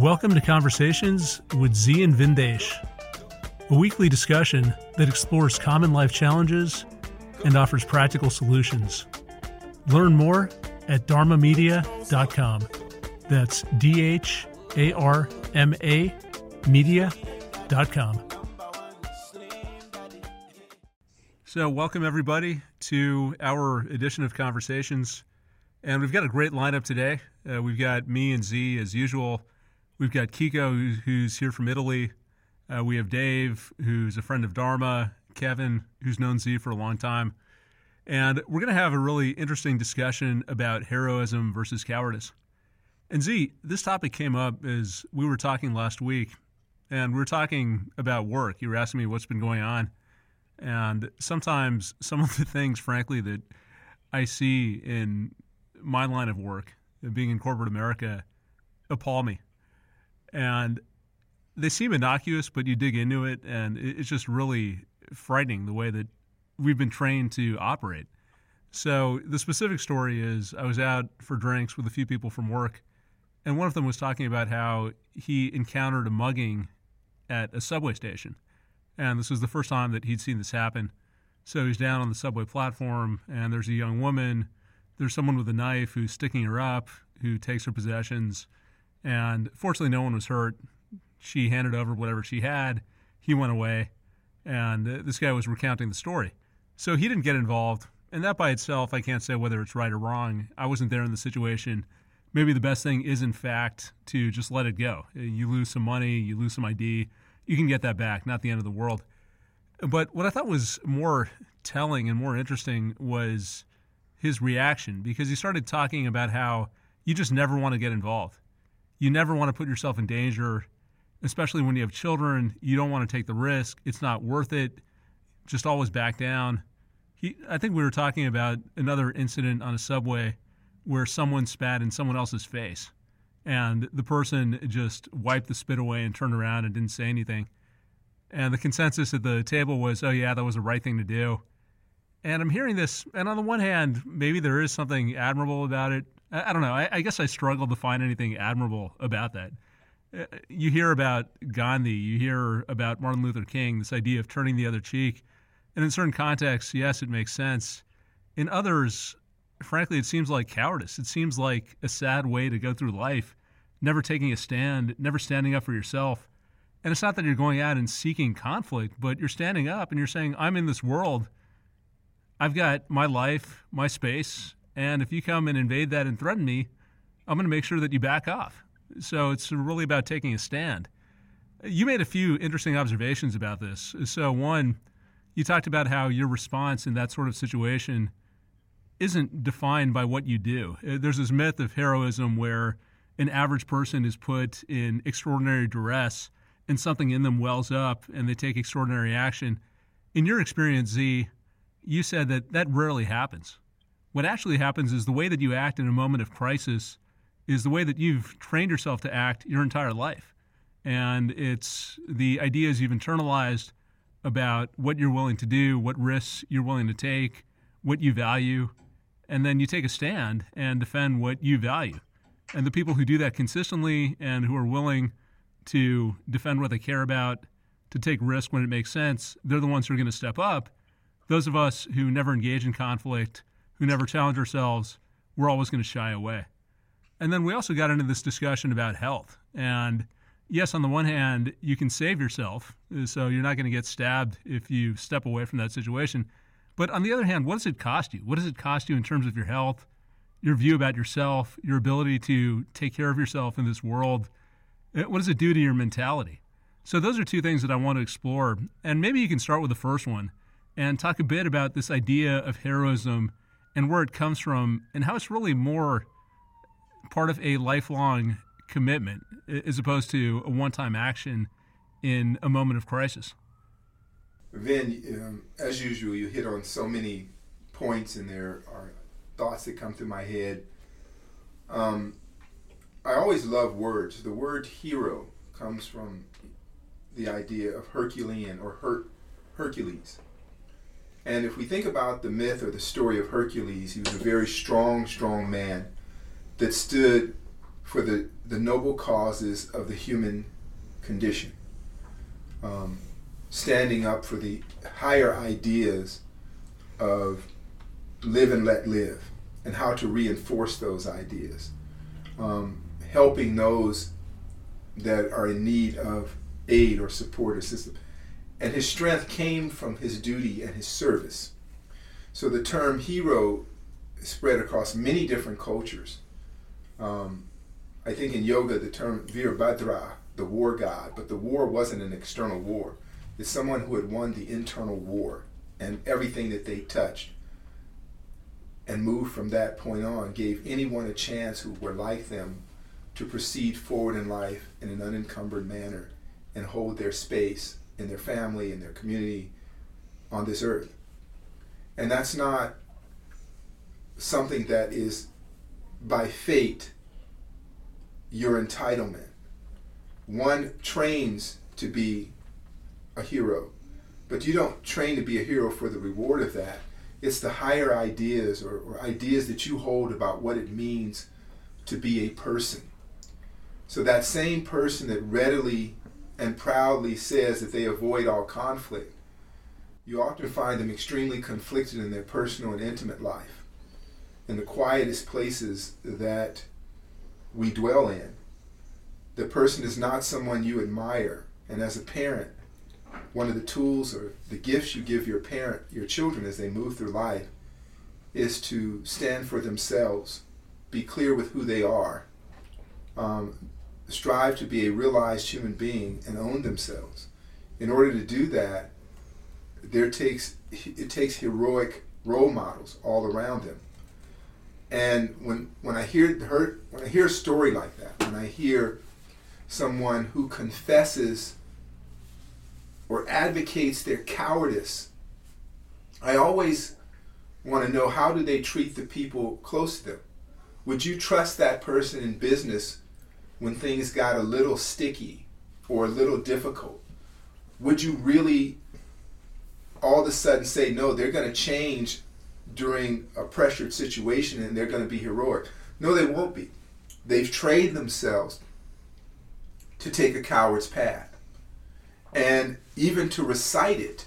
Welcome to Conversations with Z and Vindesh, a weekly discussion that explores common life challenges and offers practical solutions. Learn more at dharmamedia.com. That's dharma media.com. So welcome everybody to our edition of Conversations. And we've got a great lineup today. We've got me and Z as usual. We've got Kiko, who's here from Italy. We have Dave, who's a friend of Dharma. Kevin, who's known Z for a long time. And we're going to have a really interesting discussion about heroism versus cowardice. And Z, this topic came up as we were talking last week. And we were talking about work. You were asking me what's been going on. And sometimes some of the things, frankly, that I see in my line of work, being in corporate America, appall me. And they seem innocuous, but you dig into it, and it's just really frightening the way that we've been trained to operate. So the specific story is I was out for drinks with a few people from work, and one of them was talking about how he encountered a mugging at a subway station. And this was the first time that he'd seen this happen. So he's down on the subway platform, and there's a young woman. There's someone with a knife who's sticking her up, who takes her possessions. And fortunately, no one was hurt. She handed over whatever she had. He went away. And this guy was recounting the story. So he didn't get involved. And that by itself, I can't say whether it's right or wrong. I wasn't there in the situation. Maybe the best thing is, in fact, to just let it go. You lose some money. You lose some ID. You can get that back. Not the end of the world. But what I thought was more telling and more interesting was his reaction, because he started talking about how you just never want to get involved. You never want to put yourself in danger, especially when you have children. You don't want to take the risk. It's not worth it. Just always back down. I think we were talking about another incident on a subway where someone spat in someone else's face, and the person just wiped the spit away and turned around and didn't say anything. And the consensus at the table was, oh, yeah, that was the right thing to do. And I'm hearing this, and on the one hand, maybe there is something admirable about it. I don't know. I guess I struggle to find anything admirable about that. You hear about Gandhi. You hear about Martin Luther King, this idea of turning the other cheek. And in certain contexts, yes, it makes sense. In others, frankly, it seems like cowardice. It seems like a sad way to go through life, never taking a stand, never standing up for yourself. And it's not that you're going out and seeking conflict, but you're standing up and you're saying, I'm in this world. I've got my life, my space. And if you come and invade that and threaten me, I'm going to make sure that you back off. So it's really about taking a stand. You made a few interesting observations about this. So one, you talked about how your response in that sort of situation isn't defined by what you do. There's this myth of heroism where an average person is put in extraordinary duress and something in them wells up and they take extraordinary action. In your experience, Z, you said that rarely happens. What actually happens is the way that you act in a moment of crisis is the way that you've trained yourself to act your entire life. And it's the ideas you've internalized about what you're willing to do, what risks you're willing to take, what you value, and then you take a stand and defend what you value. And the people who do that consistently and who are willing to defend what they care about, to take risk when it makes sense, they're the ones who are going to step up. Those of us who never engage in conflict, who never challenge ourselves, we're always going to shy away. And then we also got into this discussion about health. And yes, on the one hand, you can save yourself, so you're not going to get stabbed if you step away from that situation. But on the other hand, what does it cost you? What does it cost you in terms of your health, your view about yourself, your ability to take care of yourself in this world? What does it do to your mentality? So those are two things that I want to explore. And maybe you can start with the first one and talk a bit about this idea of heroism and where it comes from, and how it's really more part of a lifelong commitment as opposed to a one-time action in a moment of crisis. Vin, as usual, you hit on so many points, and there are thoughts that come through my head. I always love words. The word hero comes from the idea of Herculean, or Hercules. And if we think about the myth or the story of Hercules, he was a very strong man that stood for the noble causes of the human condition, standing up for the higher ideas of live and let live, and how to reinforce those ideas, helping those that are in need of aid or support or assistance. And his strength came from his duty and his service. So the term hero spread across many different cultures. I think in yoga the term Virabhadra, the war god, but the war wasn't an external war. It's someone who had won the internal war, and everything that they touched and moved from that point on gave anyone a chance who were like them to proceed forward in life in an unencumbered manner and hold their space in their family and their community on this earth. And that's not something that is by fate your entitlement. One trains to be a hero, but you don't train to be a hero for the reward of that. It's the higher ideas or ideas that you hold about what it means to be a person. So that same person that readily and proudly says that they avoid all conflict, you often find them extremely conflicted in their personal and intimate life, in the quietest places that we dwell in. The person is not someone you admire, and as a parent, one of the tools or the gifts you give your children as they move through life is to stand for themselves, be clear with who they are, strive to be a realized human being and own themselves. In order to do that, it takes heroic role models all around them. And when I hear a story like that, when I hear someone who confesses or advocates their cowardice, I always want to know, how do they treat the people close to them? Would you trust that person in business when things got a little sticky or a little difficult? Would you really all of a sudden say, no, they're going to change during a pressured situation and they're going to be heroic? No, they won't be. They've trained themselves to take a coward's path, and even to recite it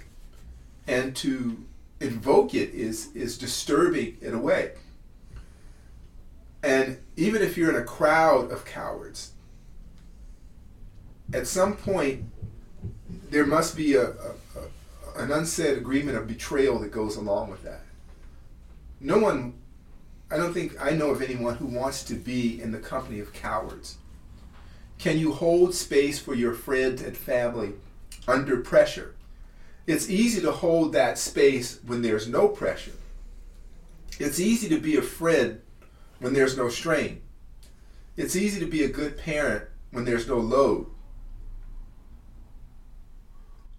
and to invoke it is disturbing in a way. And even if you're in a crowd of cowards, at some point there must be an unsaid agreement of betrayal that goes along with that. No one, I don't think I know of anyone who wants to be in the company of cowards. Can you hold space for your friends and family under pressure? It's easy to hold that space when there's no pressure. It's easy to be a friend when there's no strain. It's easy to be a good parent when there's no load.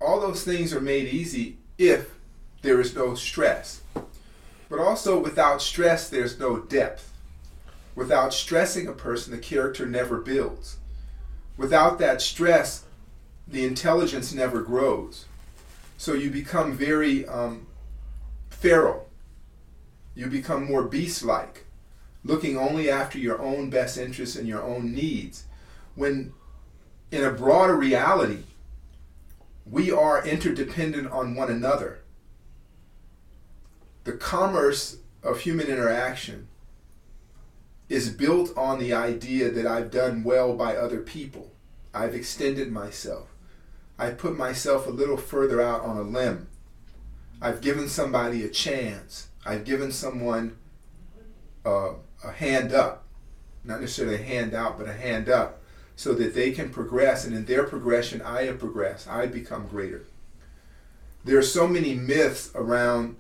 All those things are made easy if there is no stress. But also, without stress, there's no depth. Without stressing a person, the character never builds. Without that stress, the intelligence never grows. So you become very feral. You become more beast-like, looking only after your own best interests and your own needs. When in a broader reality, we are interdependent on one another. The commerce of human interaction is built on the idea that I've done well by other people. I've extended myself. I've put myself a little further out on a limb. I've given somebody a chance. I've given someone a hand up. Not necessarily a hand out, but a hand up, so that they can progress, and in their progression I have progressed. I become greater. There are so many myths around.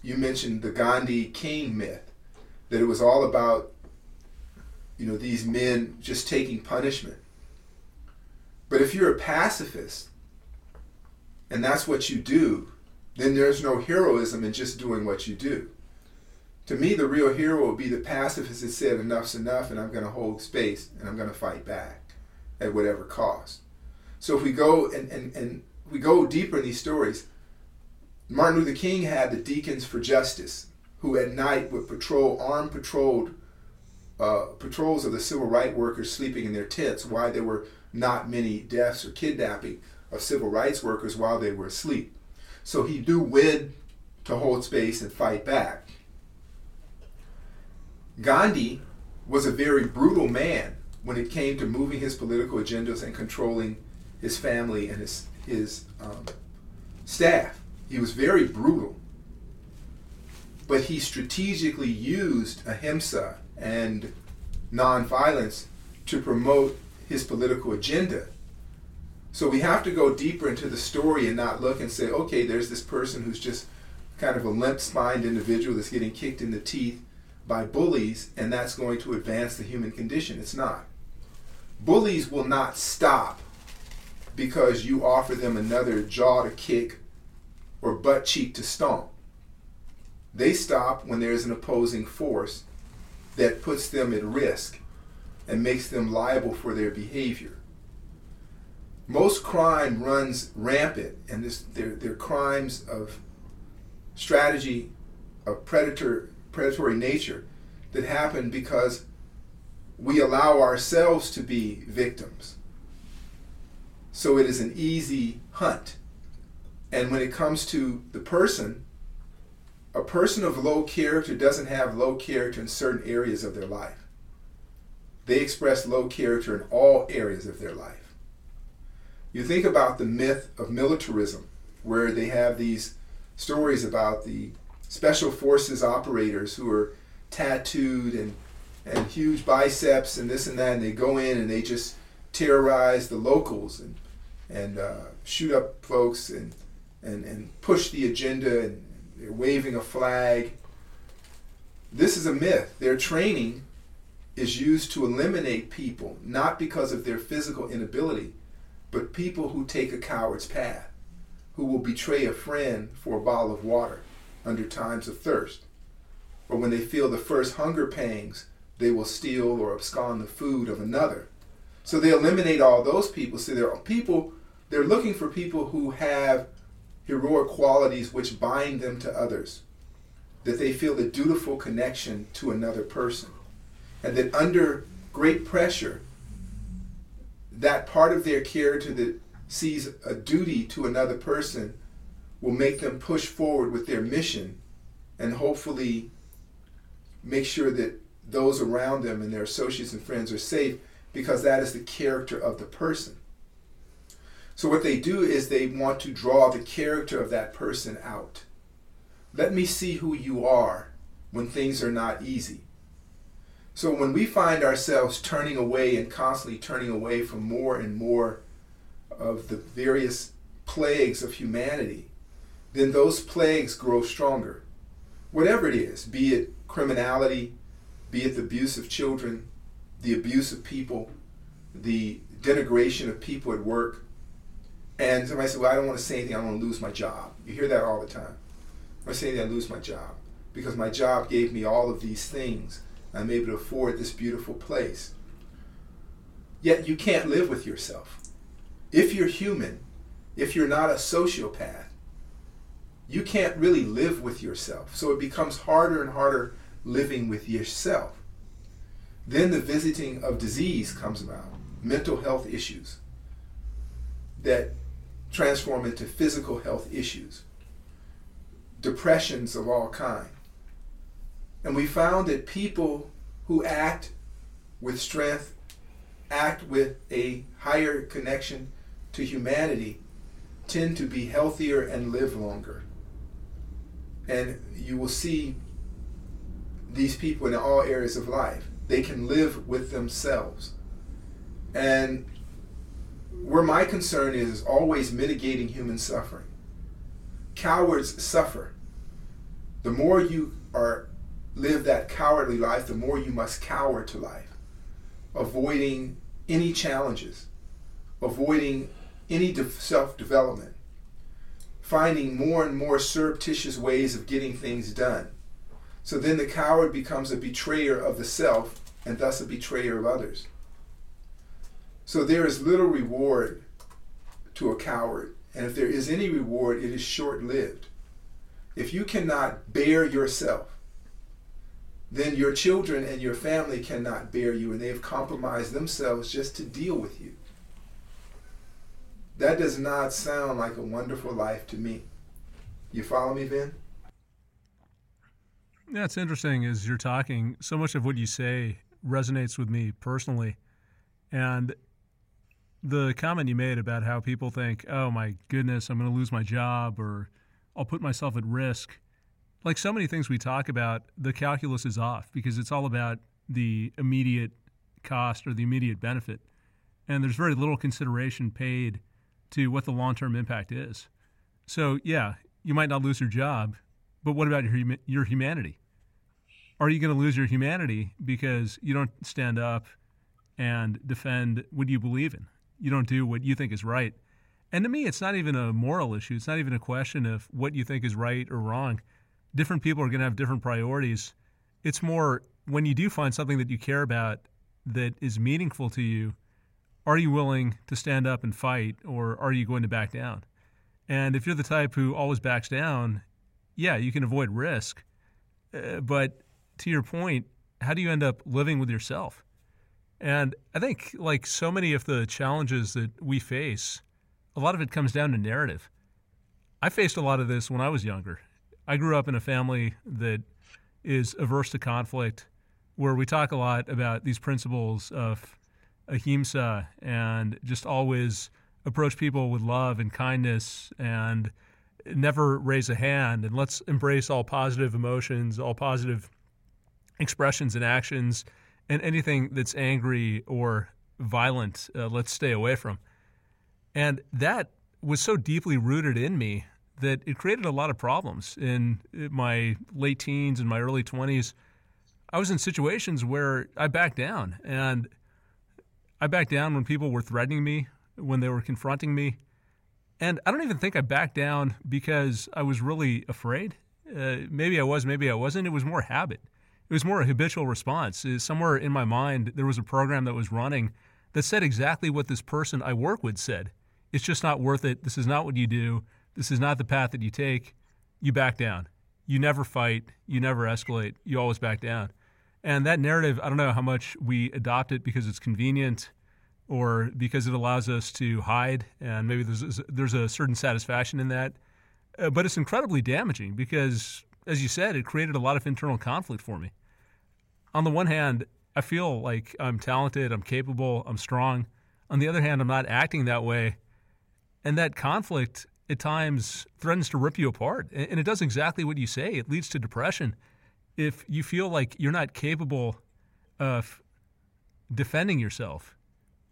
You mentioned the Gandhi King myth, that it was all about these men just taking punishment. But if you're a pacifist, and that's what you do, then there's no heroism in just doing what you do. To me, the real hero would be the pacifist that said, enough's enough, and I'm going to hold space, and I'm going to fight back at whatever cost. So if we go and we go deeper in these stories, Martin Luther King had the Deacons for Justice, who at night would patrol, armed patrolled patrols of the civil rights workers sleeping in their tents, why there were not many deaths or kidnapping of civil rights workers while they were asleep. So he knew when to hold space and fight back. Gandhi was a very brutal man when it came to moving his political agendas and controlling his family and his staff. He was very brutal. But he strategically used ahimsa and nonviolence to promote his political agenda. So we have to go deeper into the story and not look and say, okay, there's this person who's just kind of a limp-spined individual that's getting kicked in the teeth by bullies, and that's going to advance the human condition. It's not. Bullies will not stop because you offer them another jaw to kick or butt cheek to stomp. They stop when there is an opposing force that puts them at risk and makes them liable for their behavior. Most crime runs rampant, and they're crimes of strategy, of predatory nature, that happen because we allow ourselves to be victims. So it is an easy hunt. And when it comes to the person, a person of low character doesn't have low character in certain areas of their life. They express low character in all areas of their life. You think about the myth of militarism, where they have these stories about the special forces operators who are tattooed and huge biceps and this and that, and they go in and they just terrorize the locals and shoot up folks and push the agenda, and they're waving a flag. This is a myth. Their training is used to eliminate people, not because of their physical inability, but people who take a coward's path, who will betray a friend for a bottle of water under times of thirst. Or when they feel the first hunger pangs, they will steal or abscond the food of another. So they eliminate all those people. So they're looking for people who have heroic qualities which bind them to others, that they feel a dutiful connection to another person, and that under great pressure, that part of their character that sees a duty to another person will make them push forward with their mission and hopefully make sure that those around them and their associates and friends are safe, because that is the character of the person. So what they do is they want to draw the character of that person out. Let me see who you are when things are not easy. So when we find ourselves turning away and constantly turning away from more and more of the various plagues of humanity, then those plagues grow stronger. Whatever it is, be it criminality, be it the abuse of children, the abuse of people, the denigration of people at work. And somebody said, well, I don't want to say anything, I don't want to lose my job. You hear that all the time. I say that I lose my job because my job gave me all of these things. I'm able to afford this beautiful place. Yet you can't live with yourself. If you're human, if you're not a sociopath, you can't really live with yourself. So it becomes harder and harder living with yourself. Then the visiting of disease comes about, mental health issues that transform into physical health issues, depressions of all kinds. And we found that people who act with strength, act with a higher connection to humanity, tend to be healthier and live longer. And you will see these people in all areas of life. They can live with themselves. And where my concern is always mitigating human suffering. Cowards suffer. The more you live that cowardly life, the more you must cower to life, avoiding any challenges, avoiding any self-development, finding more and more surreptitious ways of getting things done. So then the coward becomes a betrayer of the self, and thus a betrayer of others. So there is little reward to a coward, and if there is any reward, it is short-lived. If you cannot bear yourself, then your children and your family cannot bear you, and they have compromised themselves just to deal with you. That does not sound like a wonderful life to me. You follow me, Ben? That's interesting. As you're talking, so much of what you say resonates with me personally. And the comment you made about how people think, oh my goodness, I'm going to lose my job, or I'll put myself at risk. Like so many things we talk about, the calculus is off because it's all about the immediate cost or the immediate benefit. And there's very little consideration paid to what the long-term impact is. So yeah, you might not lose your job, but what about your humanity? Are you going to lose your humanity because you don't stand up and defend what you believe in? You don't do what you think is right. And to me, it's not even a moral issue. It's not even a question of what you think is right or wrong. Different people are going to have different priorities. It's more when you do find something that you care about that is meaningful to you, are you willing to stand up and fight, or are you going to back down? And if you're the type who always backs down, yeah, you can avoid risk. But to your point, how do you end up living with yourself? And I think like so many of the challenges that we face, a lot of it comes down to narrative. I faced a lot of this when I was younger. I grew up in a family that is averse to conflict, where we talk a lot about these principles of Ahimsa and just always approach people with love and kindness and never raise a hand, and let's embrace all positive emotions, all positive expressions and actions, and anything that's angry or violent, let's stay away from. And that was so deeply rooted in me that it created a lot of problems in my late teens and my early 20s. I was in situations where I backed down, and I backed down when people were threatening me, when they were confronting me. And I don't even think I backed down because I was really afraid. Maybe I was, maybe I wasn't. It was more habit. It was more a habitual response. Somewhere in my mind, there was a program that was running that said exactly what this person I work with said. It's just not worth it. This is not what you do. This is not the path that you take. You back down. You never fight. You never escalate. You always back down. And that narrative, I don't know how much we adopt it because it's convenient or because it allows us to hide, and maybe there's a certain satisfaction in that. But it's incredibly damaging because, as you said, it created a lot of internal conflict for me. On the one hand, I feel like I'm talented, I'm capable, I'm strong. On the other hand, I'm not acting that way. And that conflict at times threatens to rip you apart. And it does exactly what you say. It leads to depression. If you feel like you're not capable of defending yourself,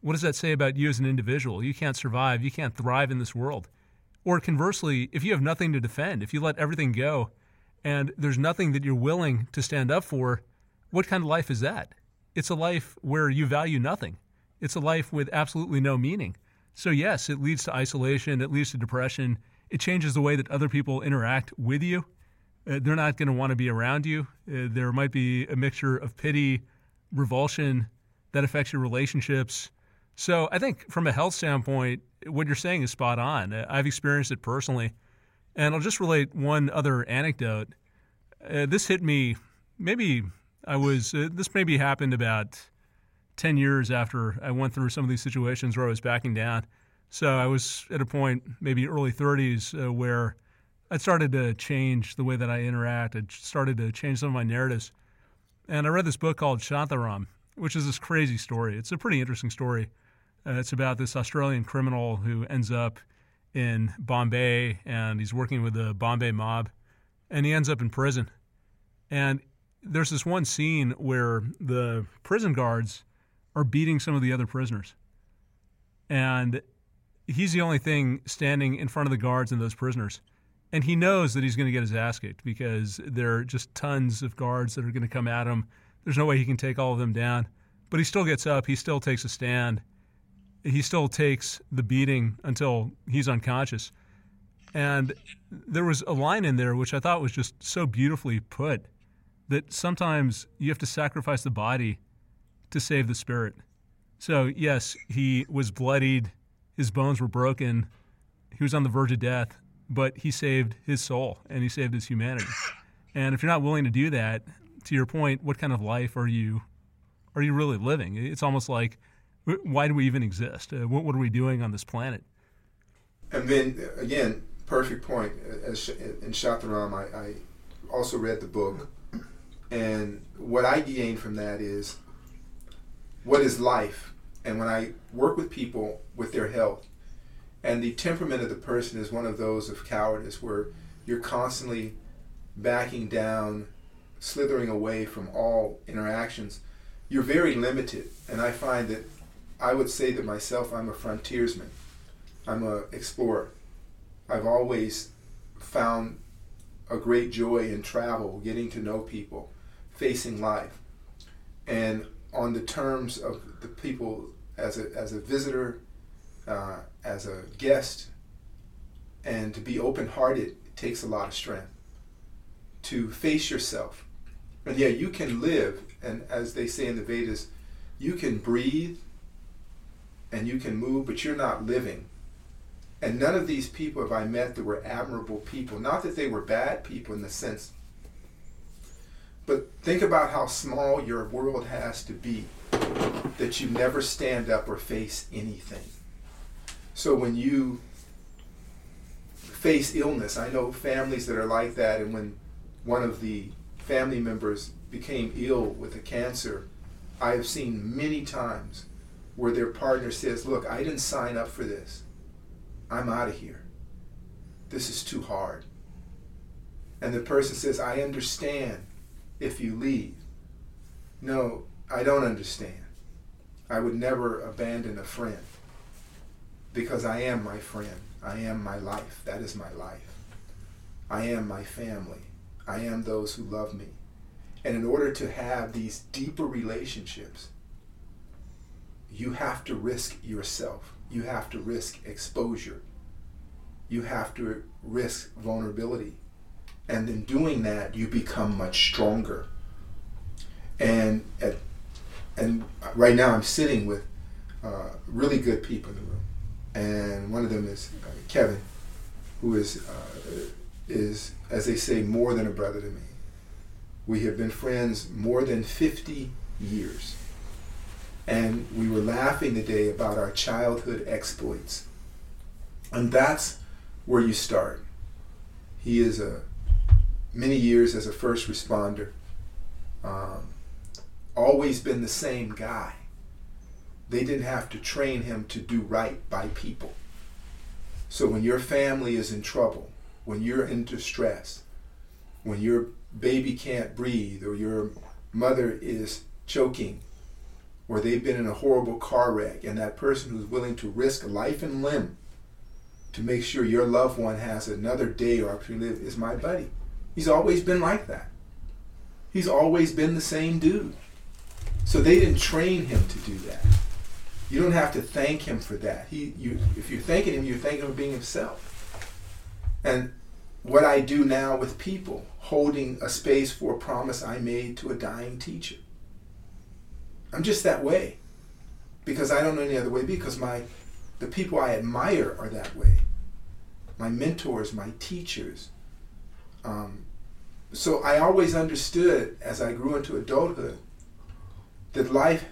what does that say about you as an individual? You can't survive. You can't thrive in this world. Or conversely, if you have nothing to defend, if you let everything go and there's nothing that you're willing to stand up for, what kind of life is that? It's a life where you value nothing. It's a life with absolutely no meaning. So yes, it leads to isolation. It leads to depression. It changes the way that other people interact with you. They're not going to want to be around you. There might be a mixture of pity, revulsion that affects your relationships. So I think from a health standpoint, what you're saying is spot on. I've experienced it personally. And I'll just relate one other anecdote. This hit me, maybe I was, this maybe happened about 10 years after I went through some of these situations where I was backing down. So I was at a point, maybe early 30s, where I started to change the way that I interact. I started to change some of my narratives. And I read this book called Shantaram, which is this crazy story. It's a pretty interesting story. It's about this Australian criminal who ends up in Bombay, and he's working with the Bombay mob, and he ends up in prison. And there's this one scene where the prison guards are beating some of the other prisoners. And he's the only thing standing in front of the guards and those prisoners. And he knows that he's going to get his ass kicked because there are just tons of guards that are going to come at him. There's no way he can take all of them down. But he still gets up. He still takes a stand. He still takes the beating until he's unconscious. And there was a line in there which I thought was just so beautifully put, that sometimes you have to sacrifice the body to save the spirit. So yes, he was bloodied. His bones were broken. He was on the verge of death. But he saved his soul, and he saved his humanity. And if you're not willing to do that, to your point, what kind of life are you really living? It's almost like, why do we even exist? What are we doing on this planet? And then, again, perfect point. In Shantaram, I also read the book. And what I gained from that is, what is life? And when I work with people with their health, and the temperament of the person is one of those of cowardice, where you're constantly backing down, slithering away from all interactions, you're very limited. And I find that, I would say that myself, I'm a frontiersman. I'm an explorer. I've always found a great joy in travel, getting to know people, facing life. And on the terms of the people as a visitor, as a guest, and to be open-hearted takes a lot of strength. To face yourself. And yeah, you can live, and as they say in the Vedas, you can breathe and you can move, but you're not living. And none of these people have I met that were admirable people. Not that they were bad people in the sense, but think about how small your world has to be, that you never stand up or face anything. So when you face illness, I know families that are like that, and when one of the family members became ill with a cancer, I have seen many times where their partner says, look, I didn't sign up for this. I'm out of here. This is too hard. And the person says, I understand if you leave. No, I don't understand. I would never abandon a friend because I am my friend. I am my life. That is my life. I am my family. I am those who love me. And in order to have these deeper relationships, you have to risk yourself. You have to risk exposure. You have to risk vulnerability. And in doing that, you become much stronger. And right now I'm sitting with really good people in the room. And one of them is Kevin, who is, as they say, more than a brother to me. We have been friends more than 50 years. And we were laughing today about our childhood exploits. And that's where you start. He is many years as a first responder. Always been the same guy. They didn't have to train him to do right by people. So when your family is in trouble, when you're in distress, when your baby can't breathe, or your mother is choking, or they've been in a horrible car wreck, and that person who's willing to risk life and limb to make sure your loved one has another day or opportunity to live is my buddy. He's always been like that. He's always been the same dude. So they didn't train him to do that. You don't have to thank him for that. If you're thanking him, you're thanking him for being himself. And what I do now with people, holding a space for a promise I made to a dying teacher. I'm just that way because I don't know any other way, because the people I admire are that way. My mentors, my teachers. So I always understood as I grew into adulthood that life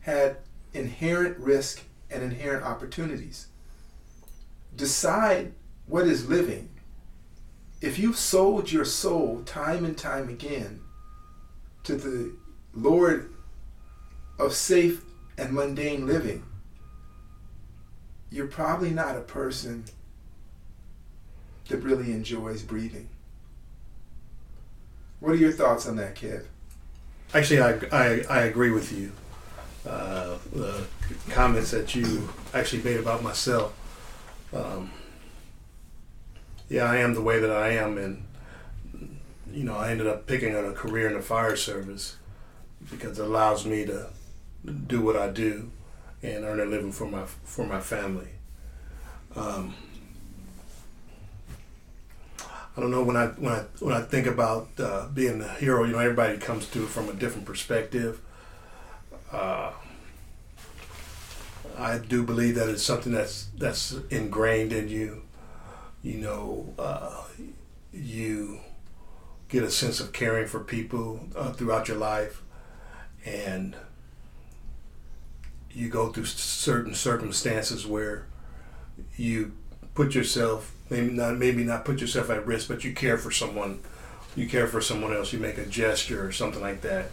had inherent risk and inherent opportunities. Decide what is living. If you've sold your soul time and time again to the Lord of safe and mundane living, you're probably not a person that really enjoys breathing. What are your thoughts on that, Kev? Actually, I agree with you. The comments that you actually made about myself. Yeah, I am the way that I am, and I ended up picking on a career in the fire service because it allows me to do what I do and earn a living for my family. I don't know, when I think about being the hero, everybody comes to it from a different perspective. I do believe that it's something that's ingrained in you. You get a sense of caring for people throughout your life, and you go through certain circumstances where you put yourself, maybe not put yourself at risk, but you care for someone, you care for someone else, you make a gesture or something like that.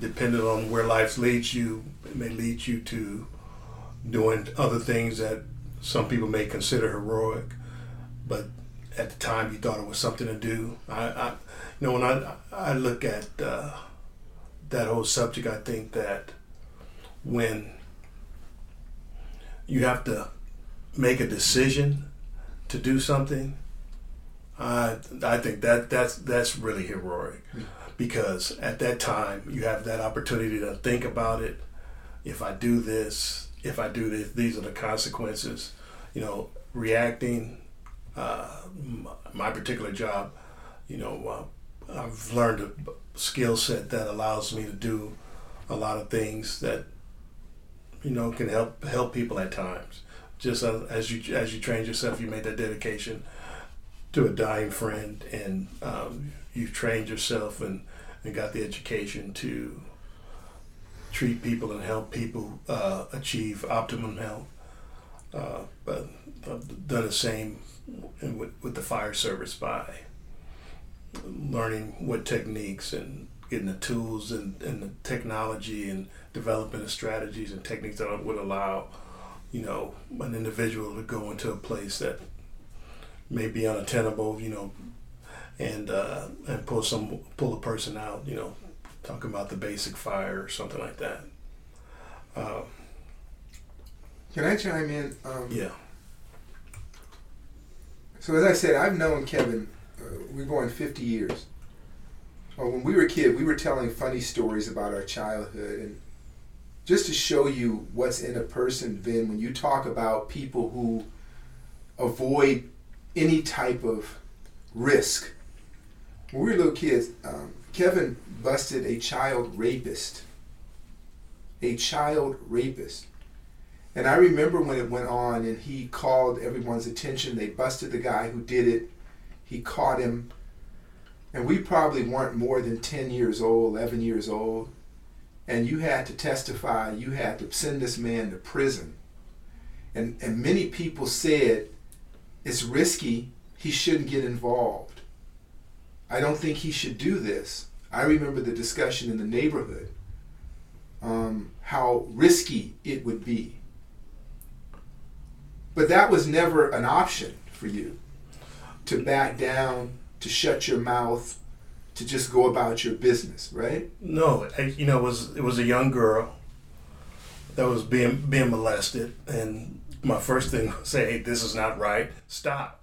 Depending on where life leads you, it may lead you to doing other things that some people may consider heroic, but at the time you thought it was something to do. When I look at that whole subject, I think that when you have to make a decision to do something, I think that's really heroic, because at that time you have that opportunity to think about it. If I do this, these are the consequences. Reacting, my particular job, I've learned a skill set that allows me to do a lot of things that can help people at times. Just as you trained yourself, you made that dedication to a dying friend, and you trained yourself and got the education to treat people and help people achieve optimum health. But I've done the same with the fire service by learning what techniques and getting the tools and the technology and developing the strategies and techniques that would allow an individual to go into a place that may be unattainable, and pull a person out, talking about the basic fire or something like that. Can I chime in? Yeah. So as I said, I've known Kevin, we're going 50 years. Well, when we were a kid, we were telling funny stories about our childhood, and just to show you what's in a person, Vin, when you talk about people who avoid any type of risk. When we were little kids, Kevin busted a child rapist. And I remember when it went on and he called everyone's attention. They busted the guy who did it. He caught him. And we probably weren't more than 10 years old, 11 years old. And you had to testify, you had to send this man to prison. And many people said, it's risky, he shouldn't get involved. I don't think he should do this. I remember the discussion in the neighborhood, how risky it would be. But that was never an option for you, to back down, to shut your mouth, to just go about your business, right? No, it was a young girl that was being molested, and my first thing was say, "Hey, this is not right. Stop."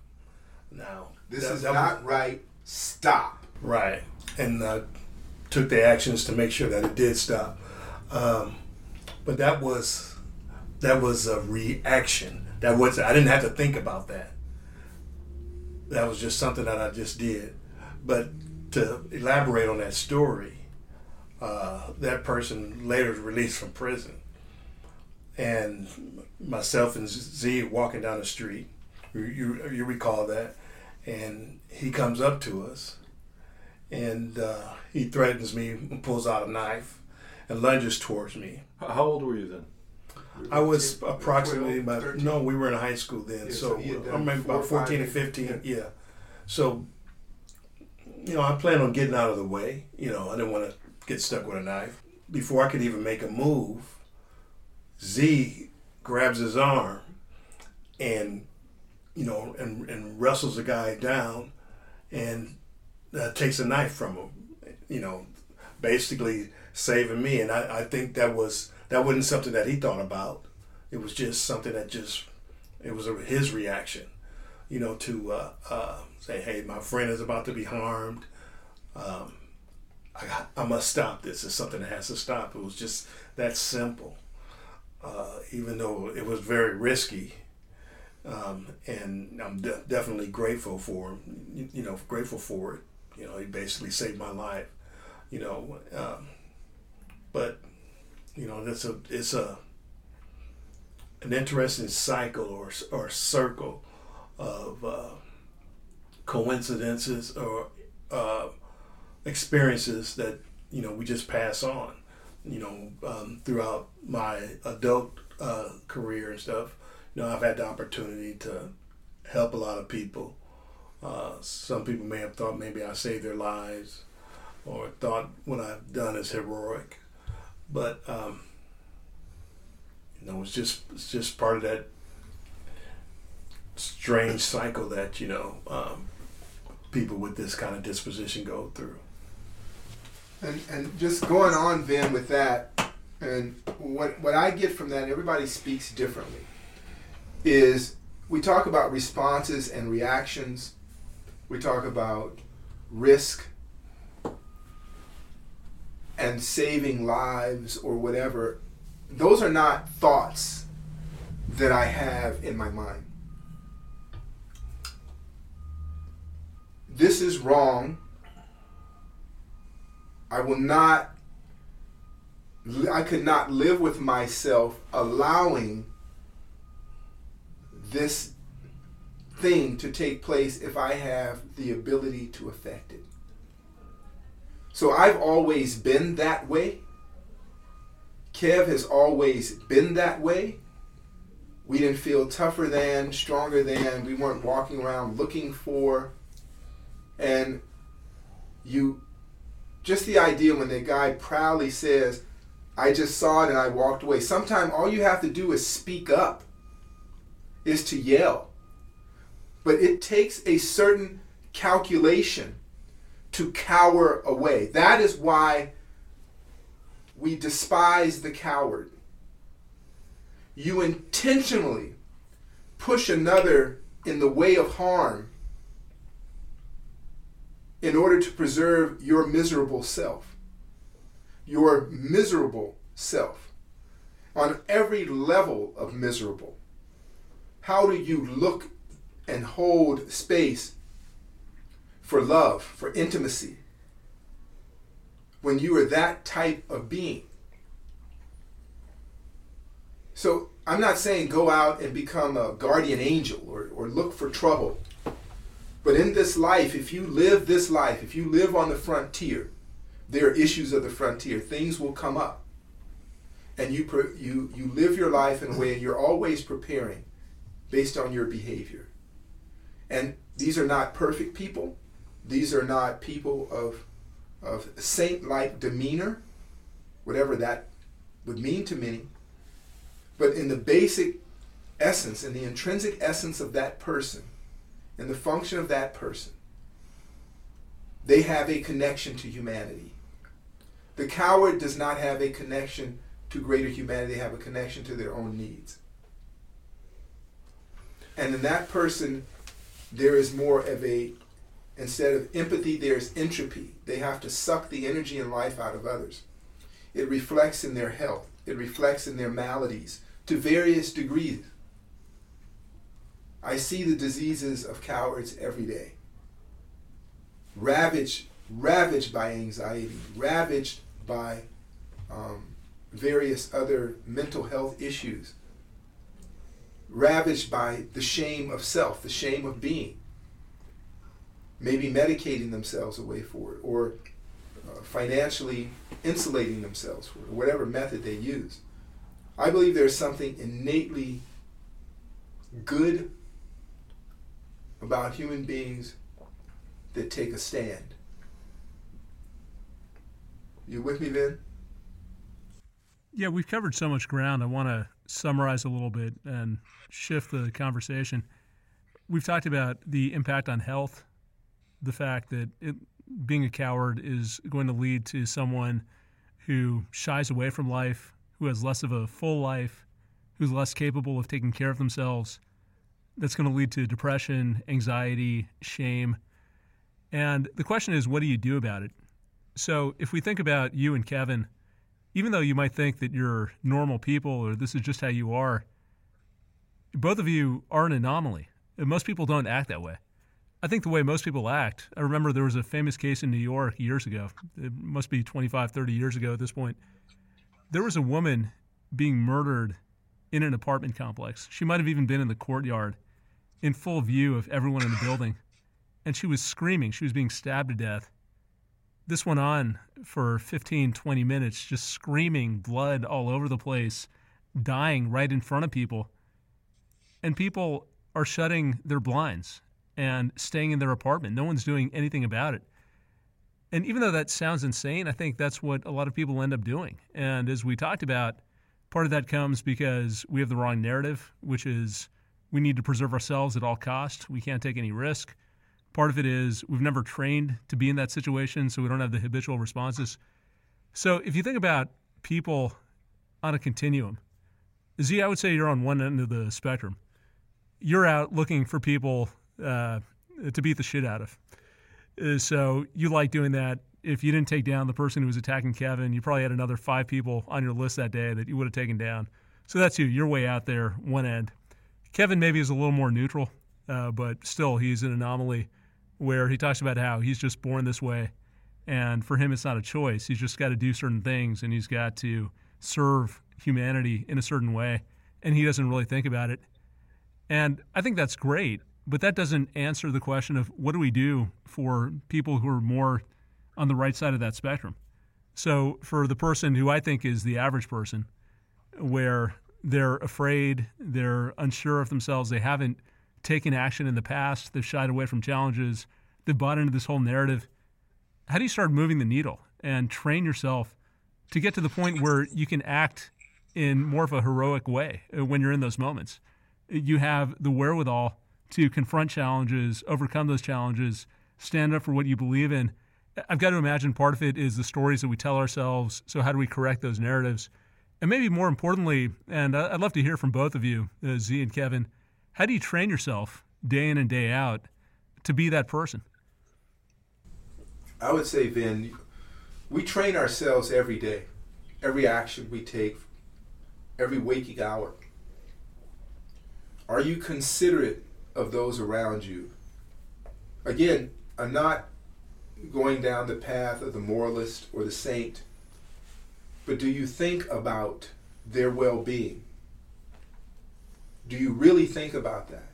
Now, this is not right. Stop. Right, and took the actions to make sure that it did stop. But that was a reaction. I didn't have to think about that. That was just something that I just did, but. To elaborate on that story, that person later was released from prison. And myself and Z walking down the street, you recall that, and he comes up to us, and he threatens me and pulls out a knife and lunges towards me. How old were you then? I was 13, approximately 12, about 13? No, we were in high school then, yeah, so I remember about 14 or 15, yeah. So. I planned on getting out of the way. I didn't want to get stuck with a knife. Before I could even make a move, Z grabs his arm and, and wrestles the guy down and takes a knife from him, basically saving me. And I think that wasn't something that he thought about. It was just something it was his reaction, to, say, hey, my friend is about to be harmed. I must stop this. It's something that has to stop. It was just that simple, even though it was very risky. And I'm definitely grateful for him, grateful for it. He basically saved my life, But, it's an interesting cycle or circle of coincidences or experiences that, you know, we just pass on, you know, throughout my adult career and stuff. You know, I've had the opportunity to help a lot of people. Some people may have thought maybe I saved their lives or thought what I've done is heroic. But, you know, it's just part of that strange cycle that, you know, people with this kind of disposition go through. And just going on, Vin, with that, and what I get from that, everybody speaks differently, is we talk about responses and reactions. We talk about risk and saving lives or whatever. Those are not thoughts that I have in my mind. This is wrong. I could not live with myself allowing this thing to take place if I have the ability to affect it. So I've always been that way. Kev has always been that way. We didn't feel tougher than, stronger than. We weren't walking around looking for. And you... just the idea when the guy proudly says, I just saw it and I walked away. Sometimes all you have to do is speak up, is to yell. But it takes a certain calculation to cower away. That is why we despise the coward. You intentionally push another in the way of harm in order to preserve your miserable self. Your miserable self. On every level of miserable. How do you look and hold space for love, for intimacy, when you are that type of being? So I'm not saying go out and become a guardian angel or look for trouble. But in this life, if you live this life, if you live on the frontier, there are issues of the frontier. Things will come up. And you live your life in a way, and you're always preparing based on your behavior. And these are not perfect people. These are not people of saint-like demeanor, whatever that would mean to many. But in the basic essence, in the intrinsic essence of that person, and the function of that person, they have a connection to humanity. The coward does not have a connection to greater humanity. They have a connection to their own needs. And in that person, there is more of a, instead of empathy, there is entropy. They have to suck the energy and life out of others. It reflects in their health. It reflects in their maladies to various degrees. I see the diseases of cowards every day. Ravaged by anxiety, ravaged by various other mental health issues, ravaged by the shame of self, the shame of being, maybe medicating themselves away for it, or financially insulating themselves for it, or whatever method they use. I believe there's something innately good about human beings that take a stand. You with me, Vin? Yeah, we've covered so much ground. I want to summarize a little bit and shift the conversation. We've talked about the impact on health, the fact that being a coward is going to lead to someone who shies away from life, who has less of a full life, who's less capable of taking care of themselves. That's going to lead to depression, anxiety, shame. And the question is, what do you do about it? So if we think about you and Kevin, even though you might think that you're normal people or this is just how you are, both of you are an anomaly. And most people don't act that way. I think the way most people act, I remember there was a famous case in New York years ago. It must be 25, 30 years ago at this point. There was a woman being murdered in an apartment complex. She might have even been in the courtyard in full view of everyone in the building. and she was screaming. She was being stabbed to death. This went on for 15, 20 minutes, just screaming, blood all over the place, dying right in front of people. And people are shutting their blinds and staying in their apartment. No one's doing anything about it. And even though that sounds insane, I think that's what a lot of people end up doing. And as we talked about, part of that comes because we have the wrong narrative, which is we need to preserve ourselves at all costs. We can't take any risk. Part of it is we've never trained to be in that situation, so we don't have the habitual responses. So if you think about people on a continuum, Z, I would say you're on one end of the spectrum. You're out looking for people to beat the shit out of. So you like doing that. If you didn't take down the person who was attacking Kevin, you probably had another 5 people on your list that day that you would have taken down. So that's you. You're way out there, one end. Kevin maybe is a little more neutral, but still he's an anomaly where he talks about how he's just born this way. And for him, it's not a choice. He's just got to do certain things, and he's got to serve humanity in a certain way. And he doesn't really think about it. And I think that's great. But that doesn't answer the question of what do we do for people who are more on the right side of that spectrum. So for the person who I think is the average person, where they're afraid, they're unsure of themselves, they haven't taken action in the past, they've shied away from challenges, they've bought into this whole narrative, how do you start moving the needle and train yourself to get to the point where you can act in more of a heroic way when you're in those moments? You have the wherewithal to confront challenges, overcome those challenges, stand up for what you believe in. I've got to imagine part of it is the stories that we tell ourselves. So how do we correct those narratives? And maybe more importantly, and I'd love to hear from both of you, Z and Kevin, how do you train yourself day in and day out to be that person? I would say, Vin, we train ourselves every day, every action we take, every waking hour. Are you considerate of those around you? Again, I'm not going down the path of the moralist or the saint, but do you think about their well-being? Do you really think about that?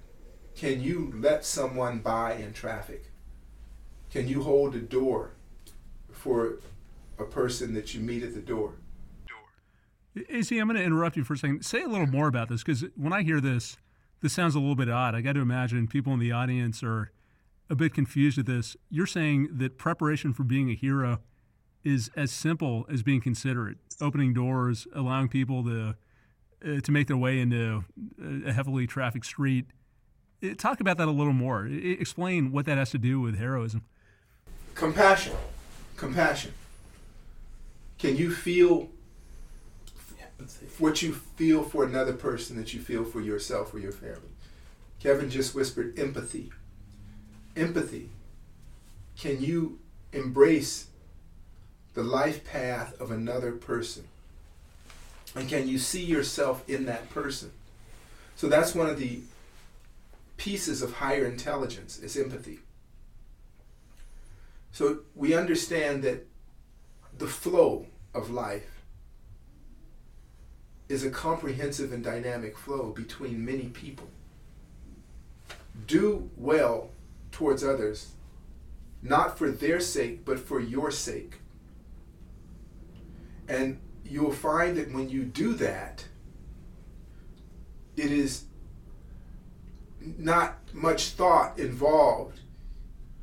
Can you let someone by in traffic? Can you hold the door for a person that you meet at the door? AC, I'm going to interrupt you for a second. Say a little more about this, because when I hear this, this sounds a little bit odd. I got to imagine people in the audience are a bit confused at this. You're saying that preparation for being a hero is as simple as being considerate, opening doors, allowing people to make their way into a heavily trafficked street. Talk about that a little more. Explain what that has to do with heroism. Compassion. Can you feel what you feel for another person that you feel for yourself or your family? Kevin just whispered empathy. Empathy. Can you embrace the life path of another person? And can you see yourself in that person? So that's one of the pieces of higher intelligence, is empathy. So we understand that the flow of life is a comprehensive and dynamic flow between many people. Do well towards others, not for their sake, but for your sake. And you'll find that when you do that, it is not much thought involved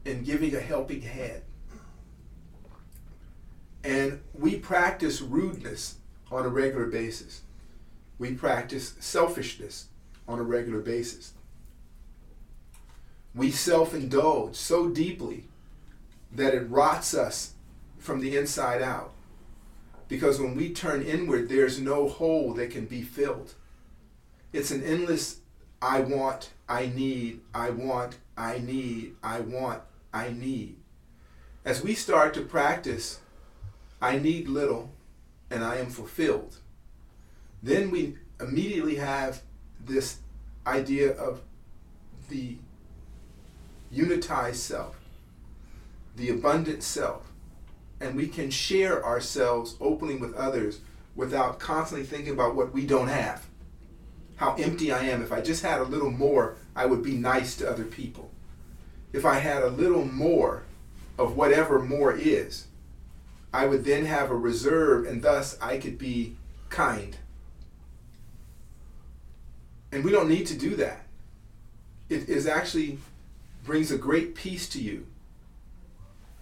in giving a helping hand. And we practice rudeness on a regular basis. We practice selfishness on a regular basis. We self-indulge so deeply that it rots us from the inside out. Because when we turn inward, there's no hole that can be filled. It's an endless I want, I need. As we start to practice, I need little and I am fulfilled, then we immediately have this idea of the unitized self, the abundant self, and we can share ourselves openly with others without constantly thinking about what we don't have, how empty I am. If I just had a little more, I would be nice to other people. if I had a little more of whatever more is, I would then have a reserve, and thus I could be kind. And we don't need to do that. It is actually brings a great peace to you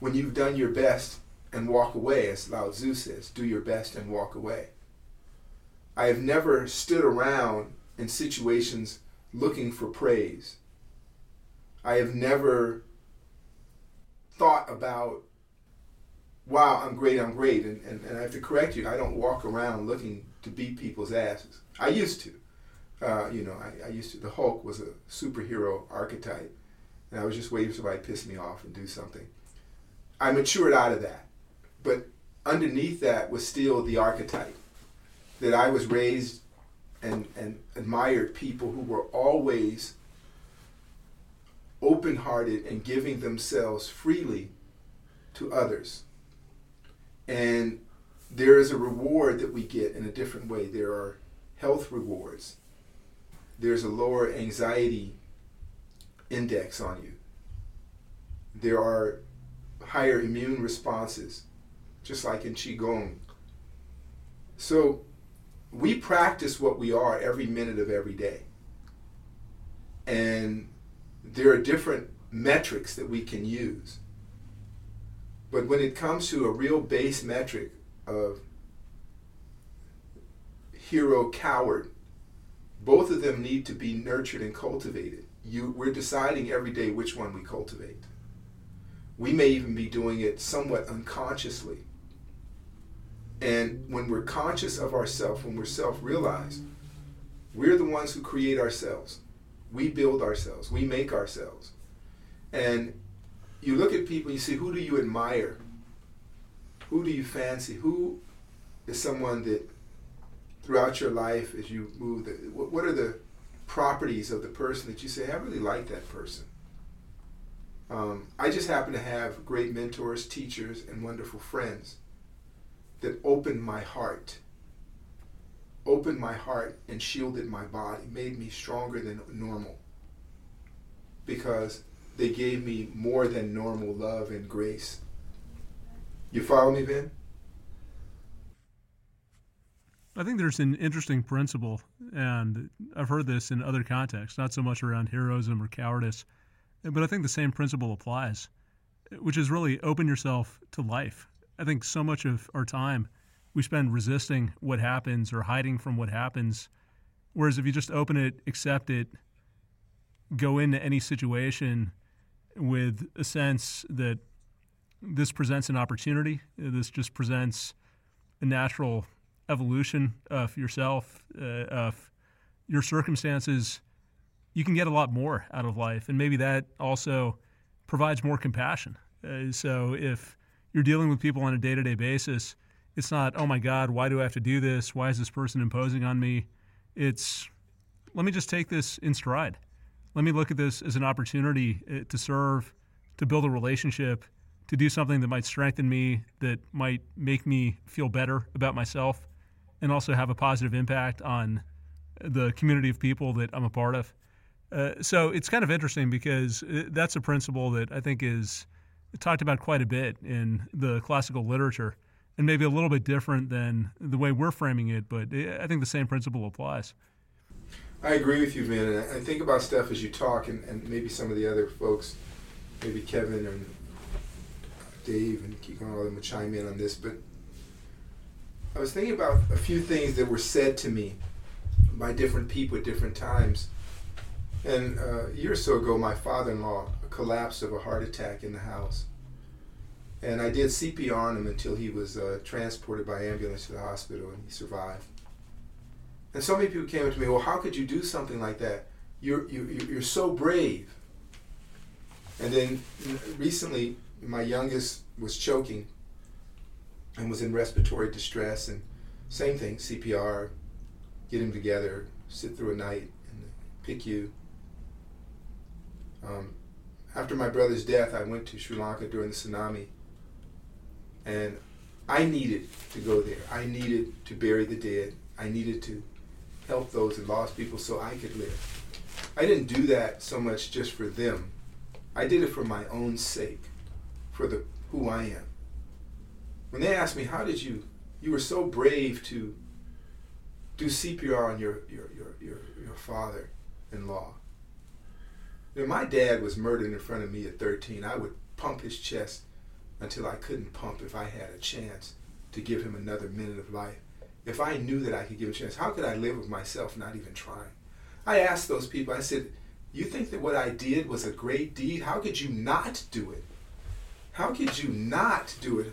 when you've done your best and walk away, as Lao Tzu says, do your best and walk away. I have never stood around in situations looking for praise. I have never thought about, wow, I'm great, and I have to correct you, I don't walk around looking to beat people's asses. I used to. The Hulk was a superhero archetype, and I was just waiting for somebody to piss me off and do something. I matured out of that, but underneath that was still the archetype that I was raised and admired people who were always open-hearted and giving themselves freely to others. And there is a reward that we get in a different way. There are health rewards. There's a lower anxiety index on you. There are higher immune responses, just like in Qigong. So we practice what we are every minute of every day. And there are different metrics that we can use. But when it comes to a real base metric of hero, coward, both of them need to be nurtured and cultivated. We're deciding every day which one we cultivate. We may even be doing it somewhat unconsciously. And when we're conscious of ourselves, when we're self-realized, we're the ones who create ourselves. We build ourselves. We make ourselves. And you look at people and you see, who do you admire? Who do you fancy? Who is someone that throughout your life as you move, what are the properties of the person that you say, I really like that person? I just happen to have great mentors, teachers, and wonderful friends that opened my heart and shielded my body, made me stronger than normal, because they gave me more than normal love and grace. You follow me, Ben? I think there's an interesting principle, and I've heard this in other contexts, not so much around heroism or cowardice, but I think the same principle applies, which is really open yourself to life. I think so much of our time we spend resisting what happens or hiding from what happens, whereas if you just open it, accept it, go into any situation with a sense that this presents an opportunity, this just presents a natural evolution of yourself, of your circumstances, you can get a lot more out of life. And maybe that also provides more compassion. So if you're dealing with people on a day-to-day basis, it's not, oh my God, why do I have to do this? Why is this person imposing on me? It's, let me just take this in stride. Let me look at this as an opportunity to serve, to build a relationship, to do something that might strengthen me, that might make me feel better about myself, and also have a positive impact on the community of people that I'm a part of. So it's kind of interesting because that's a principle that I think is talked about quite a bit in the classical literature, and maybe a little bit different than the way we're framing it, but I think the same principle applies. I agree with you, man, and I think about stuff as you talk, and maybe some of the other folks, maybe Kevin and Dave and Qigong, all of them would chime in on this, but I was thinking about a few things that were said to me by different people at different times, and a year or so ago, my father-in-law collapsed of a heart attack in the house, and I did CPR on him until he was transported by ambulance to the hospital, and he survived. And so many people came up to me, well, how could you do something like that? You're so brave. And then recently, my youngest was choking and was in respiratory distress, and same thing, CPR, get him together, sit through a night in the PICU. After my brother's death, I went to Sri Lanka during the tsunami, and I needed to go there. I needed to bury the dead. I needed to help those that lost people so I could live. I didn't do that so much just for them, I did it for my own sake, for the who I am. When they asked me, how did you were so brave to do CPR on your father-in-law. You know, my dad was murdered in front of me at 13. I would pump his chest until I couldn't pump if I had a chance to give him another minute of life. If I knew that I could give a chance, how could I live with myself not even trying? I asked those people, I said, you think that what I did was a great deed? How could you not do it? How could you not do it?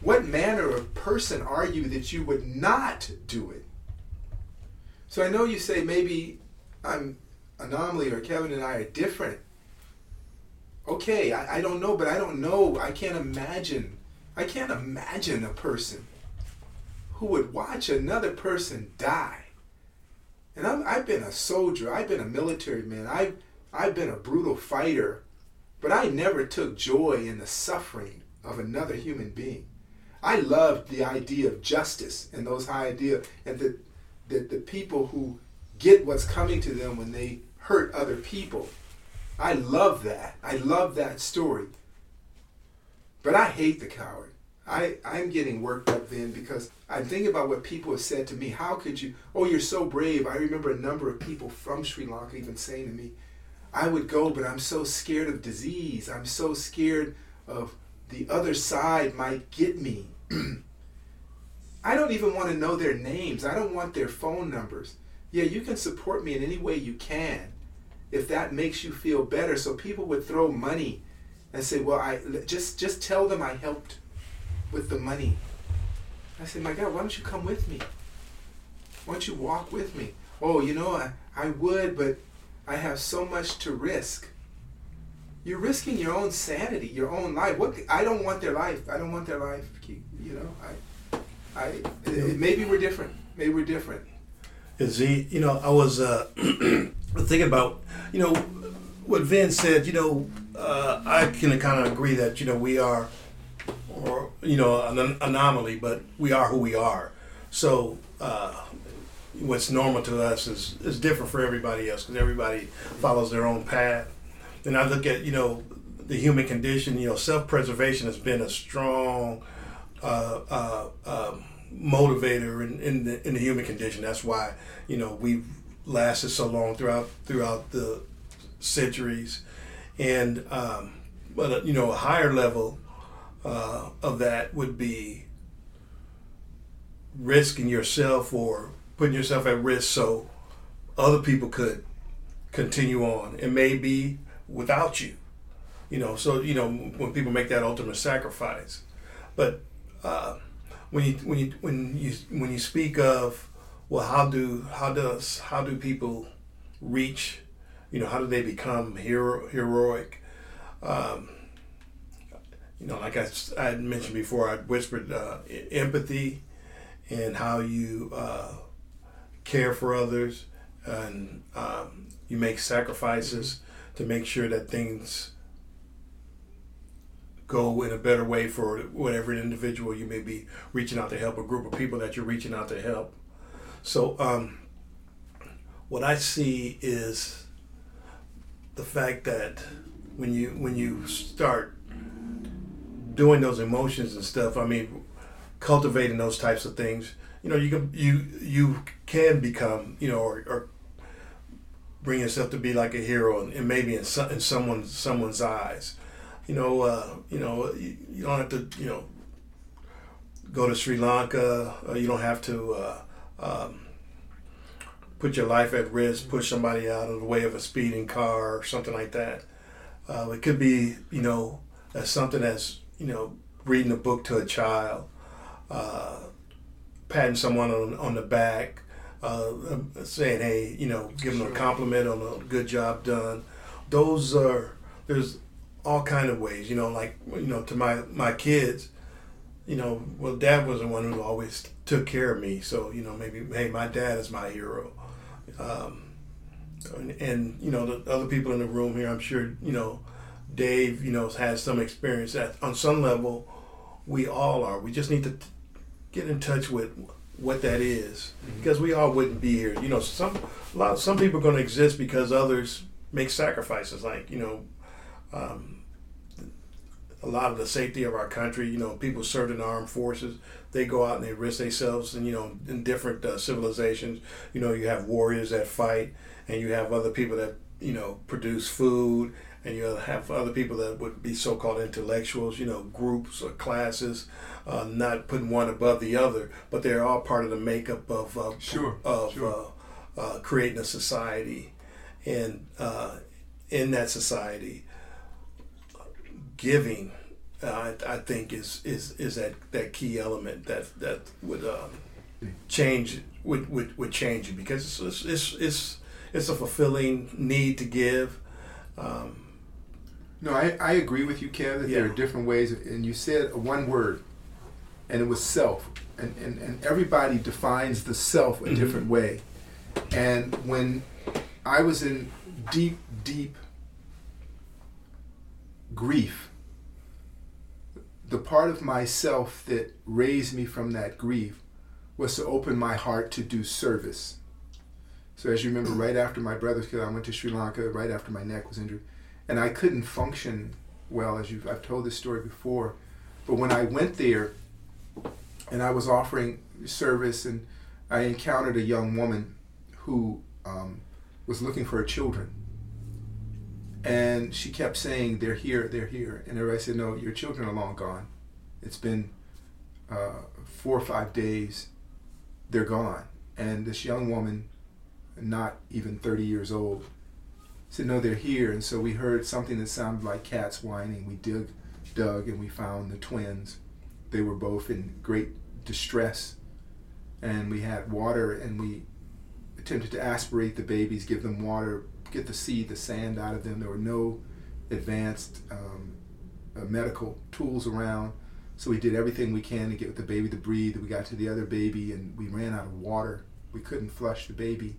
What manner of person are you that you would not do it? So I know you say maybe I'm anomaly or Kevin and I are different. Okay, I don't know, but I don't know. I can't imagine a person who would watch another person die. And I've been a soldier. I've been a military man. I've been a brutal fighter. But I never took joy in the suffering of another human being. I loved the idea of justice and those high ideas, and that the people who get what's coming to them when they hurt other people. I love that. I love that story. But I hate the coward. I'm getting worked up then because I'm thinking about what people have said to me. How could you? Oh, you're so brave. I remember a number of people from Sri Lanka even saying to me, I would go, but I'm so scared of disease. I'm so scared of the other side might get me. I don't even want to know their names. I don't want their phone numbers. Yeah, you can support me in any way you can if that makes you feel better. So people would throw money and say, well, I just tell them I helped with the money. I said, my God, why don't you come with me? Why don't you walk with me? Oh, you know, I would, but I have so much to risk. You're risking your own sanity, your own life. I don't want their life. I don't want their life. You know, maybe we're different. Maybe we're different. Z, you know, I was thinking about, you know, what Vin said. You know, I can kind of agree that, you know, we are, or you know, an anomaly, but we are who we are. So what's normal to us is different for everybody else because everybody follows their own path. And I look at, you know, the human condition. You know, self-preservation has been a strong motivator in the human condition. That's why, you know, we've lasted so long throughout the centuries. And but you know, a higher level of that would be risking yourself or putting yourself at risk so other people could continue on and maybe without you, you know. So, you know, when people make that ultimate sacrifice, but when you speak of, well, how do people reach, you know, how do they become heroic? You know, like I had mentioned before, I whispered empathy and how you care for others, and you make sacrifices to make sure that things go in a better way for whatever individual you may be reaching out to help, a group of people that you're reaching out to help. So what I see is the fact that when you start doing those emotions and stuff, I mean, cultivating those types of things, you know, you can become, you know, or bring yourself to be like a hero, and maybe in someone's eyes. You know, you don't have to, you know, go to Sri Lanka. You don't have to put your life at risk, push somebody out of the way of a speeding car or something like that. It could be, you know, as something as, you know, reading a book to a child, patting someone on the back, saying, hey, you know, give them a compliment on a good job done. There's all kind of ways, you know, like, you know, to my kids, you know, well, Dad was the one who always took care of me. So, you know, maybe, hey, my dad is my hero. And, you know, the other people in the room here, I'm sure, you know, Dave, you know, has some experience that on some level we all are. We just need to get in touch with what that is, because we all wouldn't be here. You know, some people are going to exist because others make sacrifices, like, you know, a lot of the safety of our country. You know, people serve in the armed forces. They go out and they risk themselves, and you know, in different civilizations. You know, you have warriors that fight, and you have other people that, you know, produce food, and you have other people that would be so-called intellectuals, you know, groups or classes, not putting one above the other, but they're all part of the makeup of creating a society. And in that society, giving, I think is that key element that would change would change it, because it's a fulfilling need to give. No, I agree with you, Ken, that there are different ways. And you said one word, and it was self. And everybody defines the self a different way. And when I was in deep, deep grief, the part of myself that raised me from that grief was to open my heart to do service. So as you remember, right after my brother's kid, I went to Sri Lanka, right after my neck was injured. And I couldn't function well, I've told this story before. But when I went there and I was offering service, and I encountered a young woman who was looking for her children. And she kept saying, "They're here, they're here." And everybody said, "No, your children are long gone. It's been 4 or 5 days. They're gone." And this young woman, not even 30 years old, said, "No, they're here." And so we heard something that sounded like cats whining. We dug, and we found the twins. They were both in great distress. And we had water, and we attempted to aspirate the babies, give them water, get the seed, the sand out of them. There were no advanced medical tools around. So we did everything we can to get the baby to breathe. We got to the other baby, and we ran out of water. We couldn't flush the baby,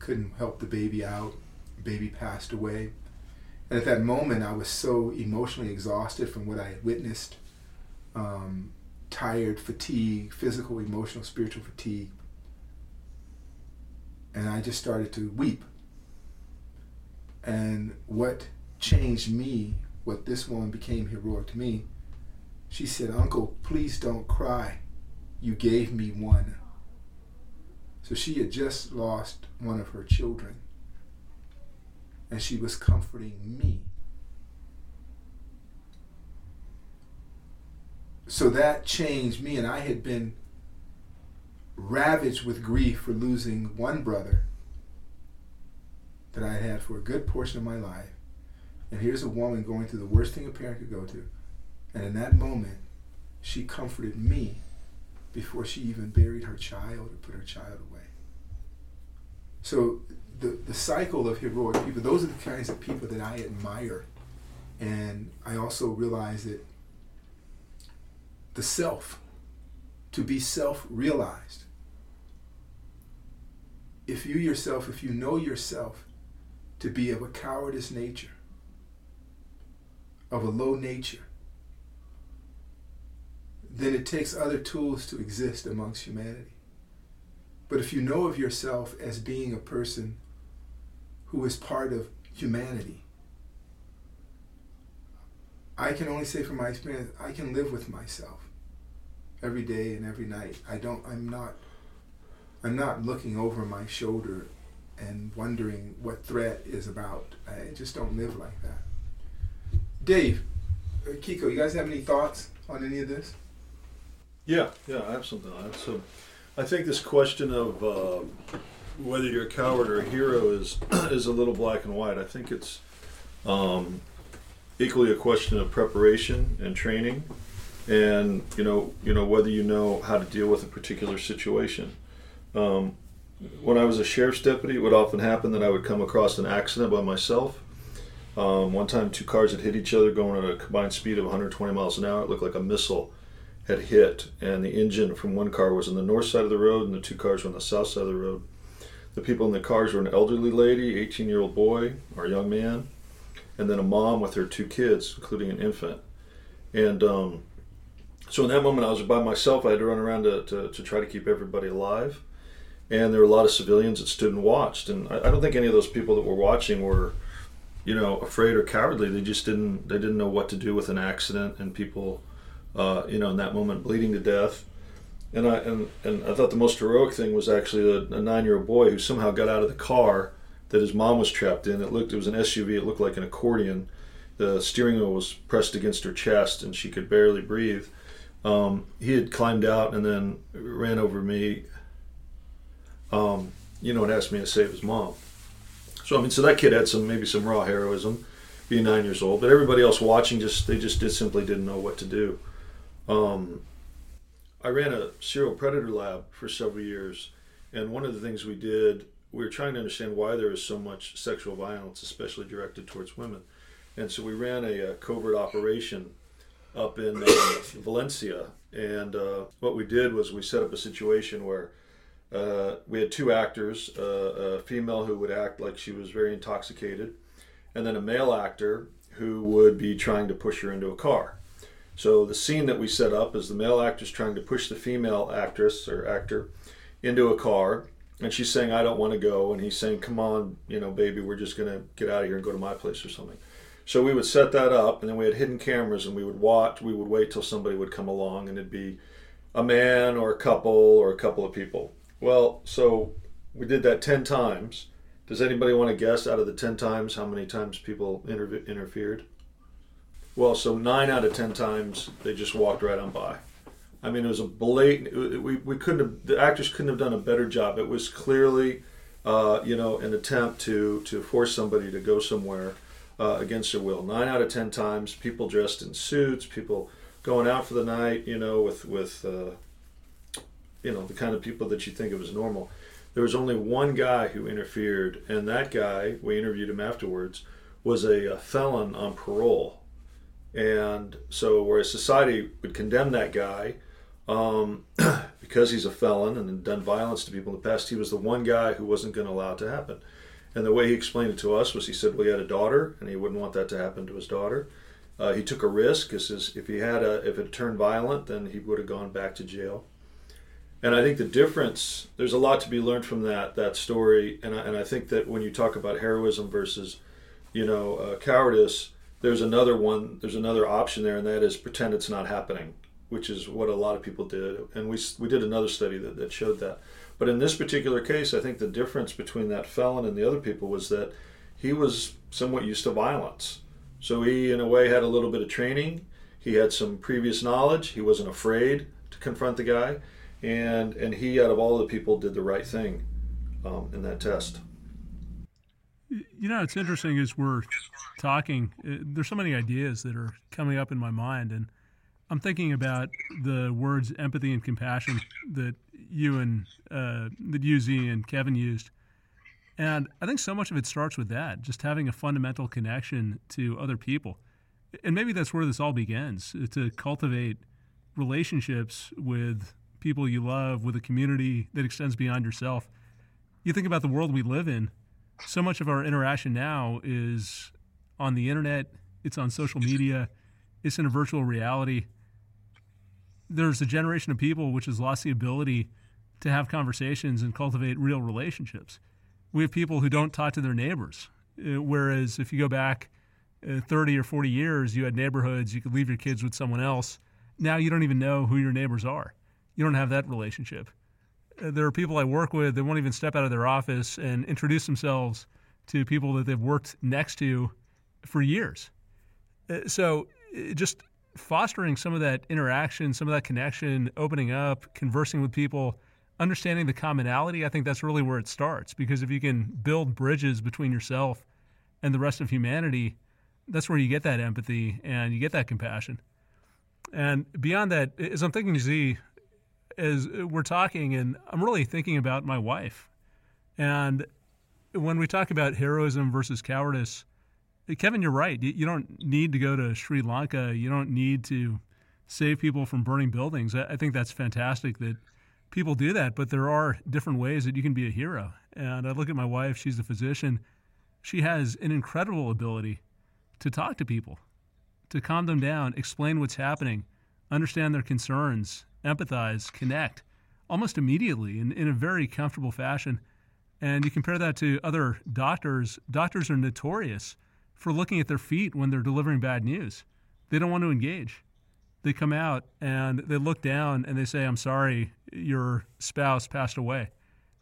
couldn't help the baby out. Baby passed away. And at that moment, I was so emotionally exhausted from what I had witnessed, tired, fatigue, physical, emotional, spiritual fatigue. And I just started to weep. And what changed me, what this woman became heroic to me, she said, "Uncle, please don't cry. You gave me one." So she had just lost one of her children. And she was comforting me. So that changed me, and I had been ravaged with grief for losing one brother that I had for a good portion of my life. And here's a woman going through the worst thing a parent could go through. And in that moment, she comforted me before she even buried her child or put her child away. So the cycle of heroic people, those are the kinds of people that I admire. And I also realize that the self, to be self-realized, if you know yourself to be of a cowardice nature, of a low nature, then it takes other tools to exist amongst humanity. But if you know of yourself as being a person who is part of humanity, I can only say from my experience, I can live with myself every day and every night. I'm not looking over my shoulder and wondering what threat is about. I just don't live like that. Dave, Kiko, you guys have any thoughts on any of this? Yeah, absolutely. So I think this question of whether you're a coward or a hero is a little black and white. I think it's equally a question of preparation and training, and you know whether you know how to deal with a particular situation. When I was a sheriff's deputy, it would often happen that I would come across an accident by myself. One time, 2 cars had hit each other going at a combined speed of 120 miles an hour. It looked like a missile had hit, and the engine from one car was on the north side of the road, and the 2 cars were on the south side of the road. The people in the cars were an elderly lady, 18-year-old boy, or young man, and then a mom with her 2 kids, including an infant. And so in that moment, I was by myself. I had to run around to try to keep everybody alive. And there were a lot of civilians that stood and watched. And I don't think any of those people that were watching were, afraid or cowardly. They just didn't know what to do with an accident and people, in that moment bleeding to death. And I thought the most heroic thing was actually a 9-year-old boy who somehow got out of the car that his mom was trapped in. It was an SUV. It looked like an accordion. The steering wheel was pressed against her chest and she could barely breathe. He had climbed out and then ran over me, and asked me to save his mom. So that kid had some raw heroism, being 9 years old, but everybody else watching, they simply didn't know what to do. I ran a serial predator lab for several years, and one of the things we did, we were trying to understand why there is so much sexual violence, especially directed towards women. And so we ran a covert operation up in Valencia, and what we did was we set up a situation where we had two actors, a female who would act like she was very intoxicated, and then a male actor who would be trying to push her into a car. So the scene that we set up is the male actor's trying to push the female actress or actor into a car, and she's saying, "I don't want to go," and he's saying, "Come on, baby, we're just going to get out of here and go to my place or something." So we would set that up, and then we had hidden cameras, and we would wait till somebody would come along, and it'd be a man or a couple of people. Well, so we did that 10 times. Does anybody want to guess out of the 10 times how many times people interfered? Well, so 9 out of 10 times they just walked right on by. I mean, it was a blatant. We the actors couldn't have done a better job. It was clearly, an attempt to force somebody to go somewhere against their will. 9 out of 10 times, people dressed in suits, people going out for the night, with the kind of people that you think of as normal. There was only one guy who interfered, and that guy, we interviewed him afterwards, was a felon on parole. And so whereas society would condemn that guy because he's a felon and had done violence to people in the past, he was the one guy who wasn't going to allow it to happen. And the way he explained it to us was he said, well, he had a daughter, and he wouldn't want that to happen to his daughter. He took a risk. If it turned violent, then he would have gone back to jail. And I think the difference, there's a lot to be learned from that story. And I think that when you talk about heroism versus, cowardice, there's another option there, and that is pretend it's not happening, which is what a lot of people did. And we did another study that showed that. But in this particular case, I think the difference between that felon and the other people was that he was somewhat used to violence. So he, in a way, had a little bit of training. He had some previous knowledge. He wasn't afraid to confront the guy. And he, out of all the people, did the right thing in that test. It's interesting as we're talking, there's so many ideas that are coming up in my mind, and I'm thinking about the words empathy and compassion that you, Z, and Kevin used. And I think so much of it starts with that, just having a fundamental connection to other people. And maybe that's where this all begins, to cultivate relationships with people you love, with a community that extends beyond yourself. You think about the world we live in, so much of our interaction now is on the internet, it's on social media, it's in a virtual reality. There's a generation of people which has lost the ability to have conversations and cultivate real relationships. We have people who don't talk to their neighbors, whereas if you go back 30 or 40 years, you had neighborhoods, you could leave your kids with someone else. Now you don't even know who your neighbors are. You don't have that relationship. There are people I work with that won't even step out of their office and introduce themselves to people that they've worked next to for years. So just fostering some of that interaction, some of that connection, opening up, conversing with people, understanding the commonality, I think that's really where it starts. Because if you can build bridges between yourself and the rest of humanity, that's where you get that empathy and you get that compassion. And beyond that, as I'm thinking, Z, as we're talking, and I'm really thinking about my wife. And when we talk about heroism versus cowardice, Kevin, you're right. You don't need to go to Sri Lanka. You don't need to save people from burning buildings. I think that's fantastic that people do that, but there are different ways that you can be a hero. And I look at my wife. She's a physician. She has an incredible ability to talk to people, to calm them down, explain what's happening, understand their concerns, empathize, connect almost immediately in a very comfortable fashion. And you compare that to other doctors. Doctors are notorious for looking at their feet when they're delivering bad news. They don't want to engage. They come out and they look down and they say, "I'm sorry, your spouse passed away."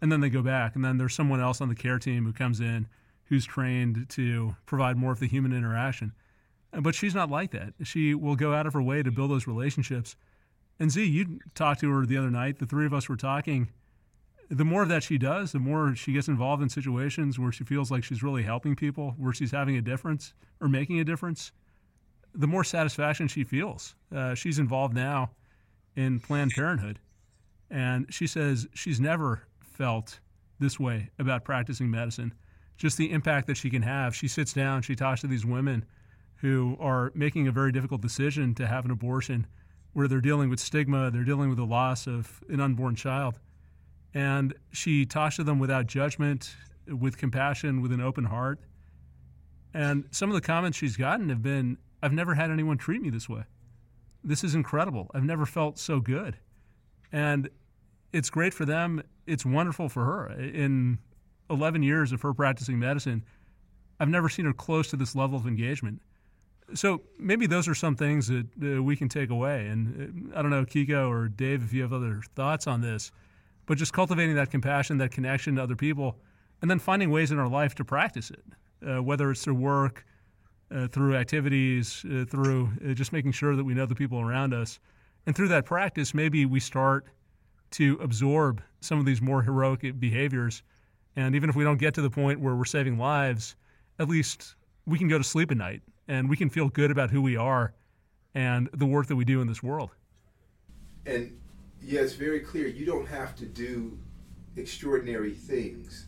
And then they go back, and then there's someone else on the care team who comes in who's trained to provide more of the human interaction. But she's not like that. She will go out of her way to build those relationships. And Z, you talked to her the other night. The three of us were talking. The more of that she does, the more she gets involved in situations where she feels like she's really helping people, where she's having a difference or making a difference, the more satisfaction she feels. She's involved now in Planned Parenthood. And she says she's never felt this way about practicing medicine, just the impact that she can have. She sits down, she talks to these women who are making a very difficult decision to have an abortion, where they're dealing with stigma, they're dealing with the loss of an unborn child. And she talks to them without judgment, with compassion, with an open heart. And some of the comments she's gotten have been, "I've never had anyone treat me this way. This is incredible. I've never felt so good." And it's great for them. It's wonderful for her. In 11 years of her practicing medicine, I've never seen her close to this level of engagement. So maybe those are some things that we can take away. And I don't know, Kiko or Dave, if you have other thoughts on this, but just cultivating that compassion, that connection to other people, and then finding ways in our life to practice it, whether it's through work, through activities, through just making sure that we know the people around us. And through that practice, maybe we start to absorb some of these more heroic behaviors. And even if we don't get to the point where we're saving lives, at least we can go to sleep at night and we can feel good about who we are and the work that we do in this world. And yeah, it's very clear. You don't have to do extraordinary things.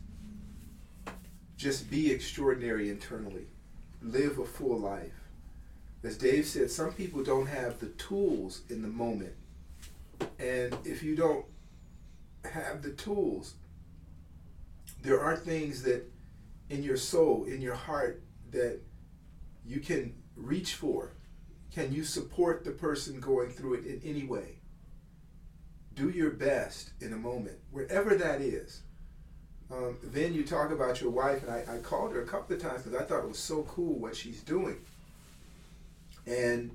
Just be extraordinary internally. Live a full life. As Dave said, some people don't have the tools in the moment. And if you don't have the tools, there are things that in your soul, in your heart, that you can reach for. Can you support the person going through it in any way? Do your best in a moment, wherever that is. Then you talk about your wife, and I called her a couple of times because I thought it was so cool what she's doing. And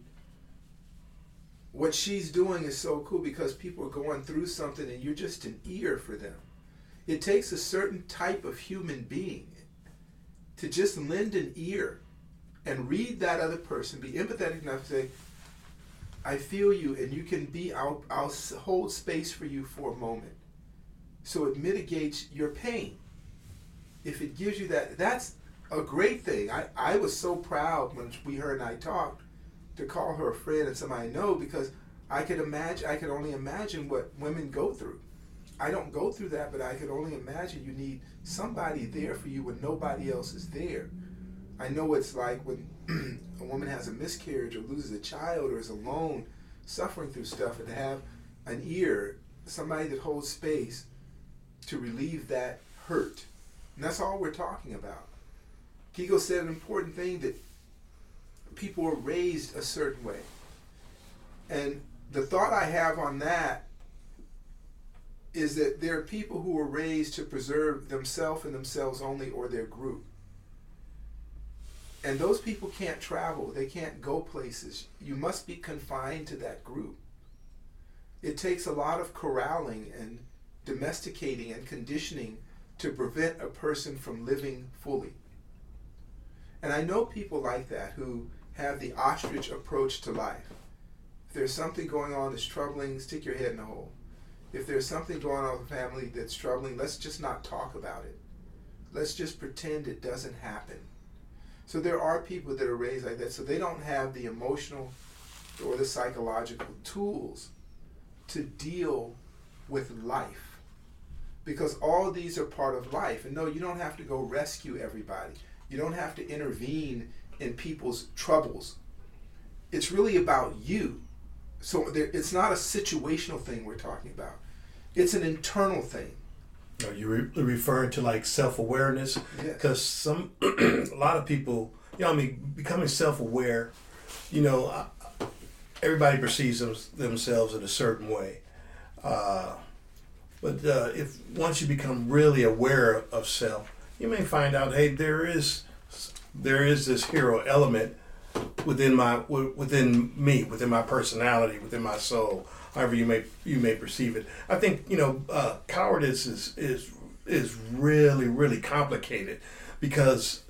what she's doing is so cool because people are going through something and you're just an ear for them. It takes a certain type of human being to just lend an ear and read that other person, be empathetic enough to say, "I feel you," and you can be, I'll hold space for you for a moment. So it mitigates your pain. If it gives you that, that's a great thing. I was so proud when her and I talked to call her a friend and somebody I know, because I could only imagine what women go through. I don't go through that, but I could only imagine you need somebody there for you when nobody else is there. I know it's like when a woman has a miscarriage or loses a child or is alone suffering through stuff, and to have an ear, somebody that holds space to relieve that hurt. And that's all we're talking about. Kiko said an important thing, that people are raised a certain way. And the thought I have on that is that there are people who are raised to preserve themselves and themselves only, or their group. And those people can't travel. They can't go places. You must be confined to that group. It takes a lot of corralling and domesticating and conditioning to prevent a person from living fully. And I know people like that who have the ostrich approach to life. If there's something going on that's troubling, stick your head in the hole. If there's something going on with the family that's troubling, let's just not talk about it. Let's just pretend it doesn't happen. So there are people that are raised like that, so they don't have the emotional or the psychological tools to deal with life. Because all these are part of life. And no, you don't have to go rescue everybody. You don't have to intervene in people's troubles. It's really about you. So it's not a situational thing we're talking about. It's an internal thing. No, you're referring to like self-awareness, because a lot of people, becoming self-aware, everybody perceives themselves in a certain way. But if once you become really aware of self, you may find out, hey, there is there is this hero element within me, within my personality, within my soul, however you may perceive it. I think, cowardice is really, really complicated because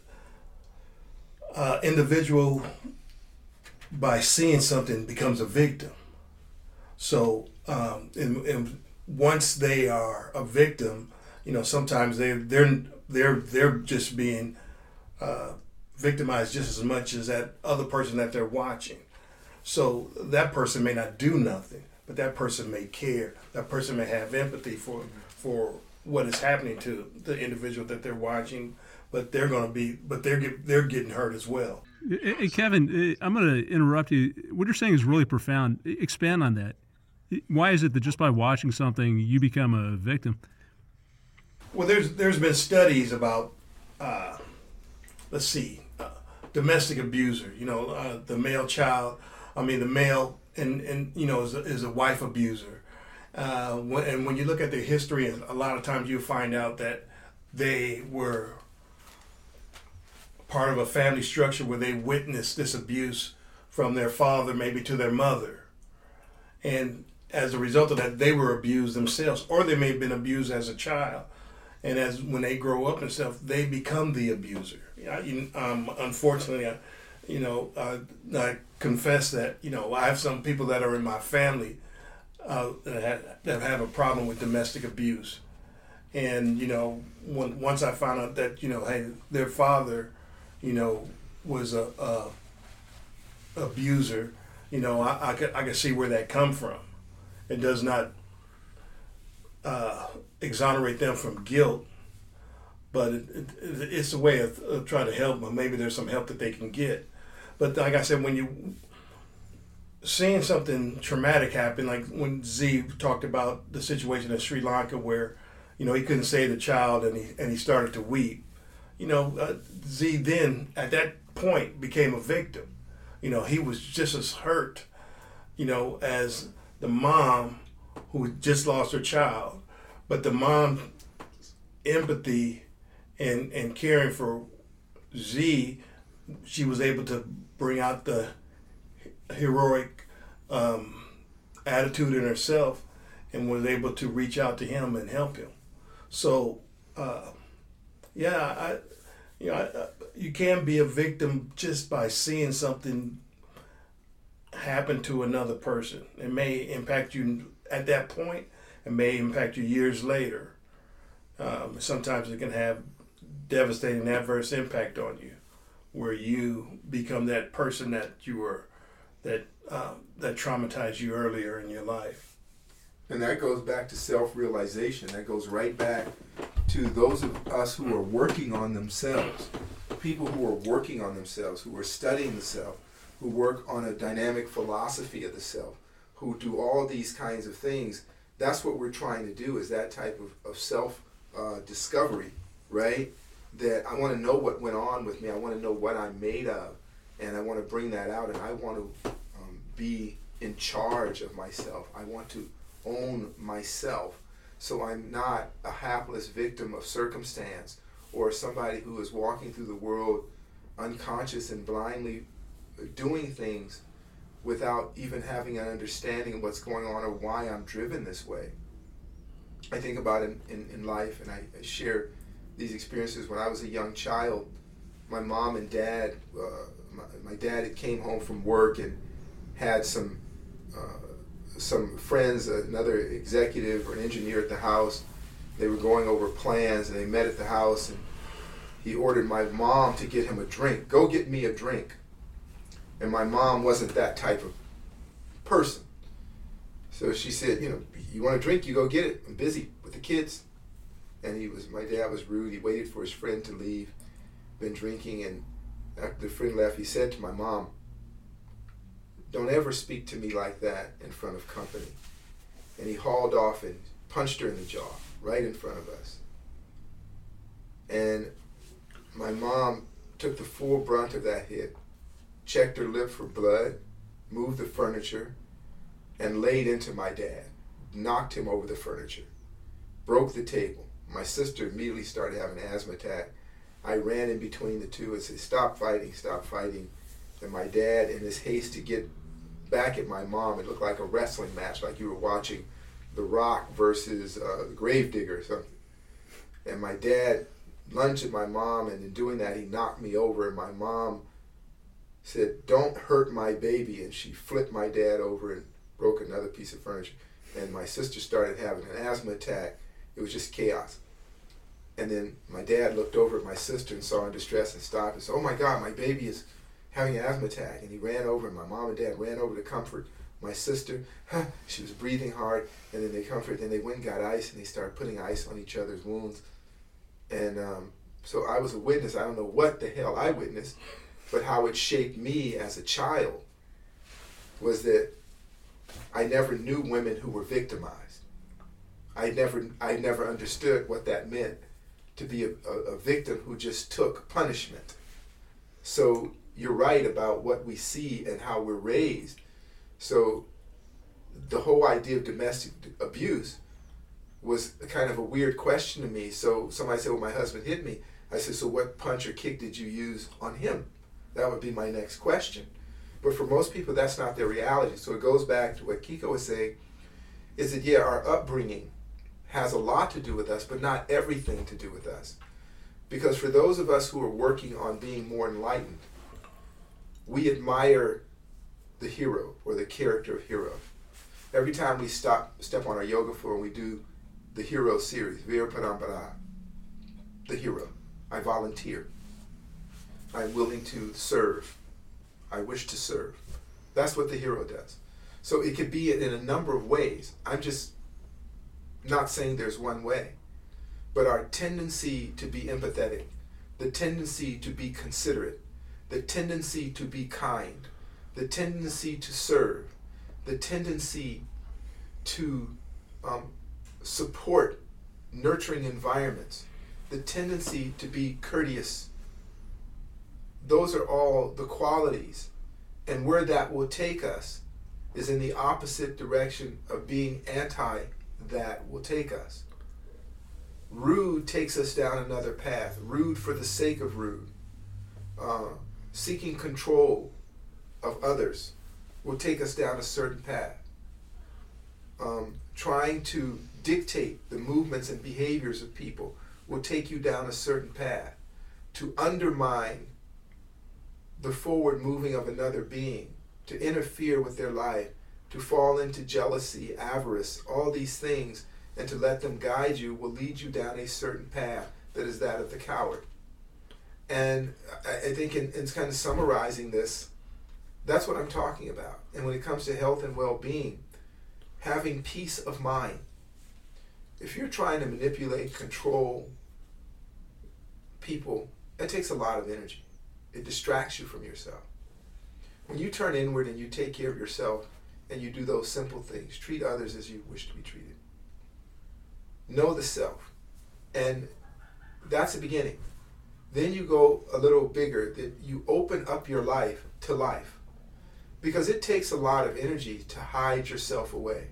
individual, by seeing something, becomes a victim. So and once they are a victim, sometimes they're just being victimized just as much as that other person that they're watching. So that person may not do nothing, but that person may care. That person may have empathy for what is happening to the individual that they're watching, but they're getting hurt as well. Hey, Kevin, I'm going to interrupt you. What you're saying is really profound. Expand on that. Why is it that just by watching something you become a victim? Well, there's been studies about domestic abuser. The male is a wife abuser. And when you look at their history, a lot of times you find out that they were part of a family structure where they witnessed this abuse from their father, maybe to their mother. And as a result of that, they were abused themselves, or they may have been abused as a child. And as when they grow up and stuff, they become the abuser. Unfortunately, I confess that, I have some people that are in my family that have a problem with domestic abuse. And, once I found out that, hey, their father, was a abuser, I could see where that come from. It does not exonerate them from guilt, but it's a way of trying to help them. Maybe there's some help that they can get. But like I said, when you seeing something traumatic happen, like when Z talked about the situation in Sri Lanka where, he couldn't save the child and he started to weep. Z then at that point became a victim. He was just as hurt, as the mom who just lost her child. But the mom's empathy and caring for Z, she was able to bring out the heroic attitude in herself and was able to reach out to him and help him. So, you can be a victim just by seeing something happen to another person. It may impact you at that point. It may impact you years later. Sometimes it can have devastating adverse impact on you, where you become that person that you were, that traumatized you earlier in your life. And that goes back to self-realization. That goes right back to those of us who are working on themselves, people who are working on themselves, who are studying the self, who work on a dynamic philosophy of the self, who do all these kinds of things. That's what we're trying to do, is that type of self-discovery, right? That I want to know what went on with me. I want to know what I'm made of, and I want to bring that out, and I want to be in charge of myself. I want to own myself, so I'm not a hapless victim of circumstance or somebody who is walking through the world unconscious and blindly doing things without even having an understanding of what's going on or why I'm driven this way. I think about it in life, and I share these experiences. When I was a young child, my mom and dad, my dad had came home from work and had some friends, another executive or an engineer at the house. They were going over plans, and they met at the house, and he ordered my mom to get him a drink. Go get me a drink. And my mom wasn't that type of person. So she said, you want a drink, you go get it. I'm busy with the kids. And my dad was rude. He waited for his friend to leave, been drinking. And after the friend left, he said to my mom, "Don't ever speak to me like that in front of company." And he hauled off and punched her in the jaw right in front of us. And my mom took the full brunt of that hit, checked her lip for blood, moved the furniture, and laid into my dad, knocked him over the furniture, broke the table. My sister immediately started having an asthma attack. I ran in between the two and said, stop fighting. And my dad, in his haste to get back at my mom, it looked like a wrestling match, like you were watching The Rock versus Gravedigger or something. And my dad lunged at my mom, and in doing that, he knocked me over. And my mom said, "Don't hurt my baby." And she flipped my dad over and broke another piece of furniture. And my sister started having an asthma attack. It was just chaos. And then my dad looked over at my sister and saw her in distress and stopped and said, "Oh my God, my baby is having an asthma attack." And he ran over, and my mom and dad ran over to comfort my sister. She was breathing hard, and then they comforted. Then they went and got ice, and they started putting ice on each other's wounds. And so I was a witness. I don't know what the hell I witnessed, but how it shaped me as a child was that I never knew women who were victimized. I never understood what that meant, to be a victim who just took punishment. So you're right about what we see and how we're raised. So the whole idea of domestic abuse was kind of a weird question to me. So somebody said, "Well, my husband hit me." I said, "So what punch or kick did you use on him?" That would be my next question. But for most people, that's not their reality. So it goes back to what Kiko was saying, is that, yeah, our upbringing has a lot to do with us, but not everything to do with us. Because for those of us who are working on being more enlightened, we admire the hero or the character of hero. Every time we step on our yoga floor and we do the hero series, Virabhadra, the hero, I volunteer. I'm willing to serve. I wish to serve. That's what the hero does. So it could be in a number of ways. I'm just not saying there's one way. But our tendency to be empathetic, the tendency to be considerate, the tendency to be kind, the tendency to serve, the tendency to support nurturing environments, the tendency to be courteous, those are all the qualities. And where that will take us is in the opposite direction of being anti that will take us. Rude takes us down another path. Rude for the sake of rude. Seeking control of others will take us down a certain path. Trying to dictate the movements and behaviors of people will take you down a certain path. To undermine the forward moving of another being, to interfere with their life, to fall into jealousy, avarice, all these things, and to let them guide you will lead you down a certain path that is that of the coward. And I think in kind of summarizing this, that's what I'm talking about. And when it comes to health and well-being, having peace of mind. If you're trying to manipulate, control people, that takes a lot of energy. It distracts you from yourself. When you turn inward and you take care of yourself and you do those simple things, treat others as you wish to be treated. Know the self. And that's the beginning. Then you go a little bigger, that you open up your life to life. Because it takes a lot of energy to hide yourself away.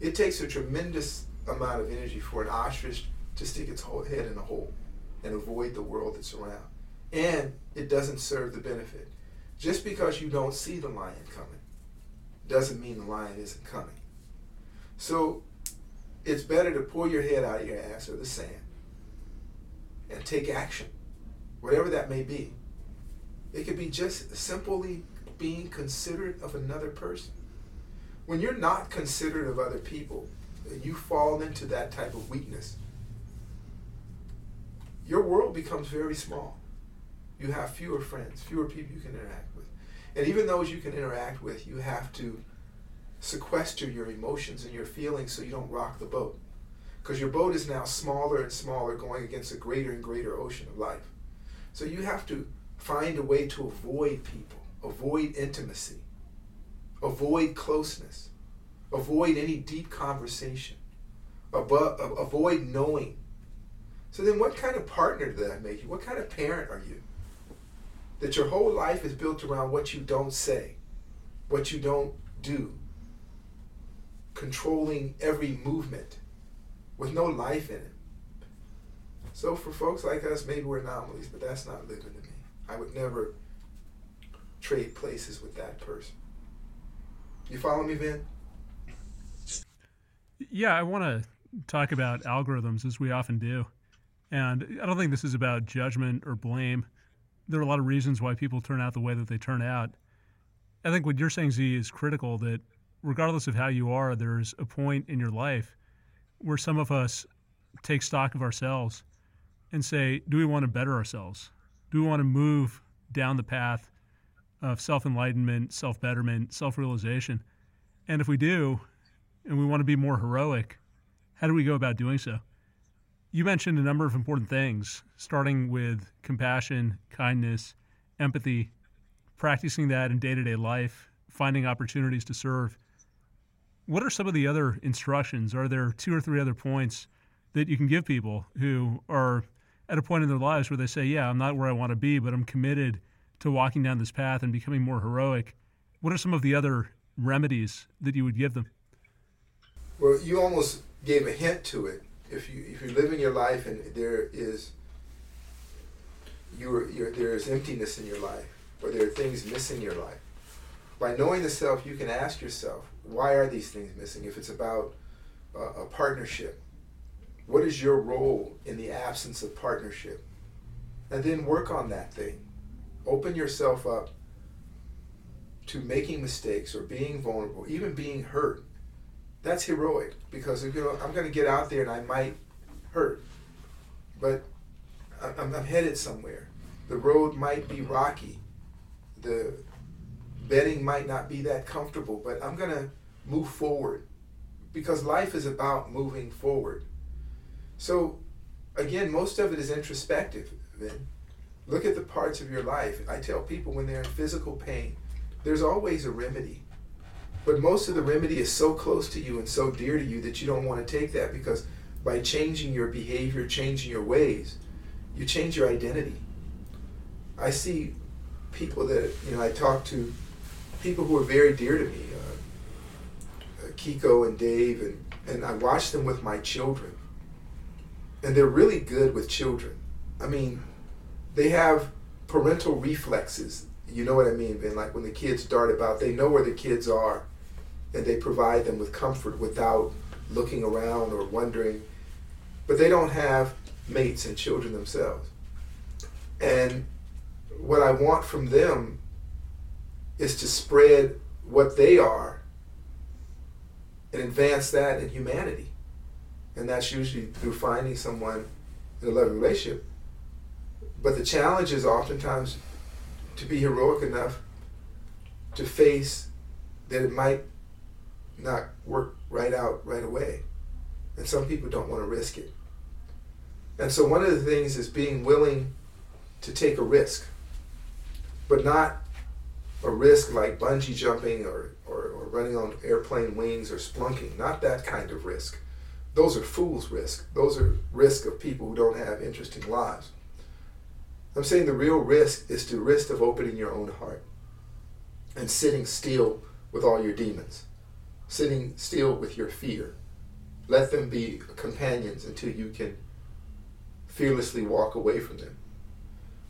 It takes a tremendous amount of energy for an ostrich to stick its whole head in a hole and avoid the world that's around. And it doesn't serve the benefit. Just because you don't see the lion coming doesn't mean the lion isn't coming. So it's better to pull your head out of your ass or the sand and take action, whatever that may be. It could be just simply being considerate of another person. When you're not considerate of other people, you fall into that type of weakness. Your world becomes very small. You have fewer friends, fewer people you can interact with. And even those you can interact with, you have to sequester your emotions and your feelings so you don't rock the boat. Because your boat is now smaller and smaller, going against a greater and greater ocean of life. So you have to find a way to avoid people, avoid intimacy, avoid closeness, avoid any deep conversation, avoid knowing. So then what kind of partner did that make you? What kind of parent are you? That your whole life is built around what you don't say, what you don't do, controlling every movement with no life in it. So for folks like us, maybe we're anomalies, but that's not living to me. I would never trade places with that person. You follow me, Vin? Yeah, I want to talk about algorithms, as we often do. And I don't think this is about judgment or blame. There are a lot of reasons why people turn out the way that they turn out. I think what you're saying, Z, is critical, that regardless of how you are, there's a point in your life where some of us take stock of ourselves and say, do we want to better ourselves? Do we want to move down the path of self-enlightenment, self-betterment, self-realization? And if we do, and we want to be more heroic, how do we go about doing so? You mentioned a number of important things, starting with compassion, kindness, empathy, practicing that in day-to-day life, finding opportunities to serve. What are some of the other instructions? Are there 2 or 3 other points that you can give people who are at a point in their lives where they say, yeah, I'm not where I want to be, but I'm committed to walking down this path and becoming more heroic? What are some of the other remedies that you would give them? Well, you almost gave a hint to it. If you live in your life and there is emptiness in your life, or there are things missing in your life, by knowing the self, you can ask yourself, why are these things missing? If it's about a partnership, what is your role in the absence of partnership? And then work on that thing. Open yourself up to making mistakes or being vulnerable, even being hurt. That's heroic, because I'm going to get out there and I might hurt, but I'm headed somewhere. The road might be rocky. The bedding might not be that comfortable, but I'm going to move forward, because life is about moving forward. So, again, most of it is introspective, then. Look at the parts of your life. I tell people when they're in physical pain, there's always a remedy. But most of the remedy is so close to you and so dear to you that you don't want to take that, because by changing your behavior, changing your ways, you change your identity. I see people that, I talk to, people who are very dear to me, Kiko and Dave, and I watch them with my children. And they're really good with children. I mean, they have parental reflexes. You know what I mean? And like when the kids dart about, they know where the kids are, and they provide them with comfort without looking around or wondering. But they don't have mates and children themselves. And what I want from them is to spread what they are and advance that in humanity. And that's usually through finding someone in a loving relationship. But the challenge is oftentimes to be heroic enough to face that it might not work right out right away. And some people don't want to risk it. And so one of the things is being willing to take a risk, but not a risk like bungee jumping or running on airplane wings or splunking, not that kind of risk. Those are fool's risk. Those are risk of people who don't have interesting lives. I'm saying the real risk is the risk of opening your own heart and sitting still with all your demons, sitting still with your fear. Let them be companions until you can fearlessly walk away from them.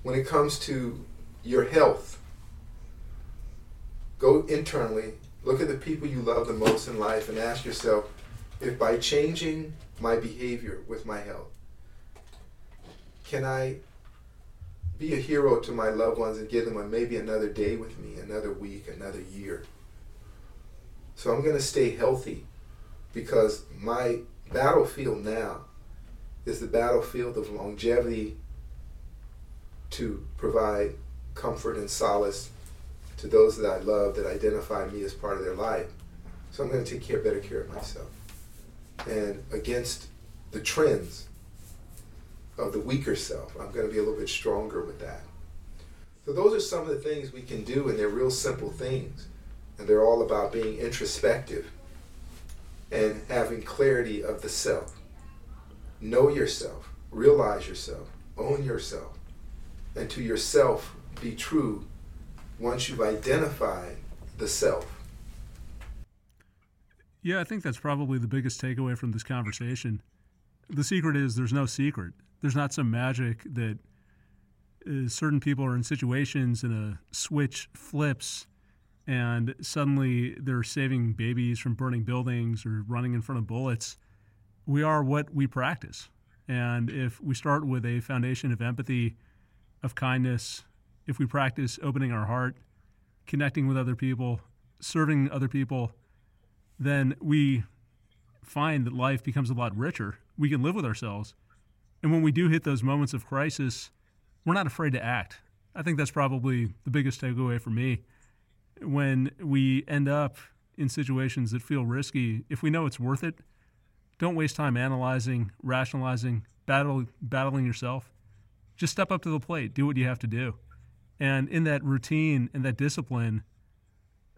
When it comes to your health, go internally, look at the people you love the most in life and ask yourself, if by changing my behavior with my health, can I be a hero to my loved ones and give them maybe another day with me, another week, another year? So I'm going to stay healthy, because my battlefield now is the battlefield of longevity, to provide comfort and solace to those that I love, that identify me as part of their life. So I'm going to take better care of myself. And against the trends of the weaker self, I'm going to be a little bit stronger with that. So those are some of the things we can do, and they're real simple things. And they're all about being introspective and having clarity of the self. Know yourself, realize yourself, own yourself, and to yourself be true once you've identified the self. Yeah, I think that's probably the biggest takeaway from this conversation. The secret is there's no secret. There's not some magic that certain people are in situations and a switch flips and suddenly they're saving babies from burning buildings or running in front of bullets. We are what we practice. And if we start with a foundation of empathy, of kindness, if we practice opening our heart, connecting with other people, serving other people, then we find that life becomes a lot richer. We can live with ourselves. And when we do hit those moments of crisis, we're not afraid to act. I think that's probably the biggest takeaway for me. When we end up in situations that feel risky, if we know it's worth it, don't waste time analyzing, rationalizing, battling yourself. Just step up to the plate. Do what you have to do. And in that routine and that discipline,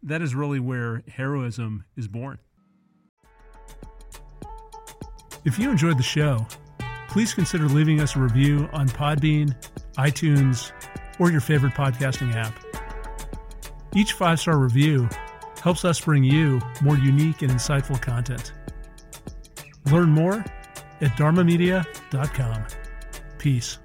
that is really where heroism is born. If you enjoyed the show, please consider leaving us a review on Podbean, iTunes, or your favorite podcasting app. Each 5-star review helps us bring you more unique and insightful content. Learn more at dharmamedia.com. Peace.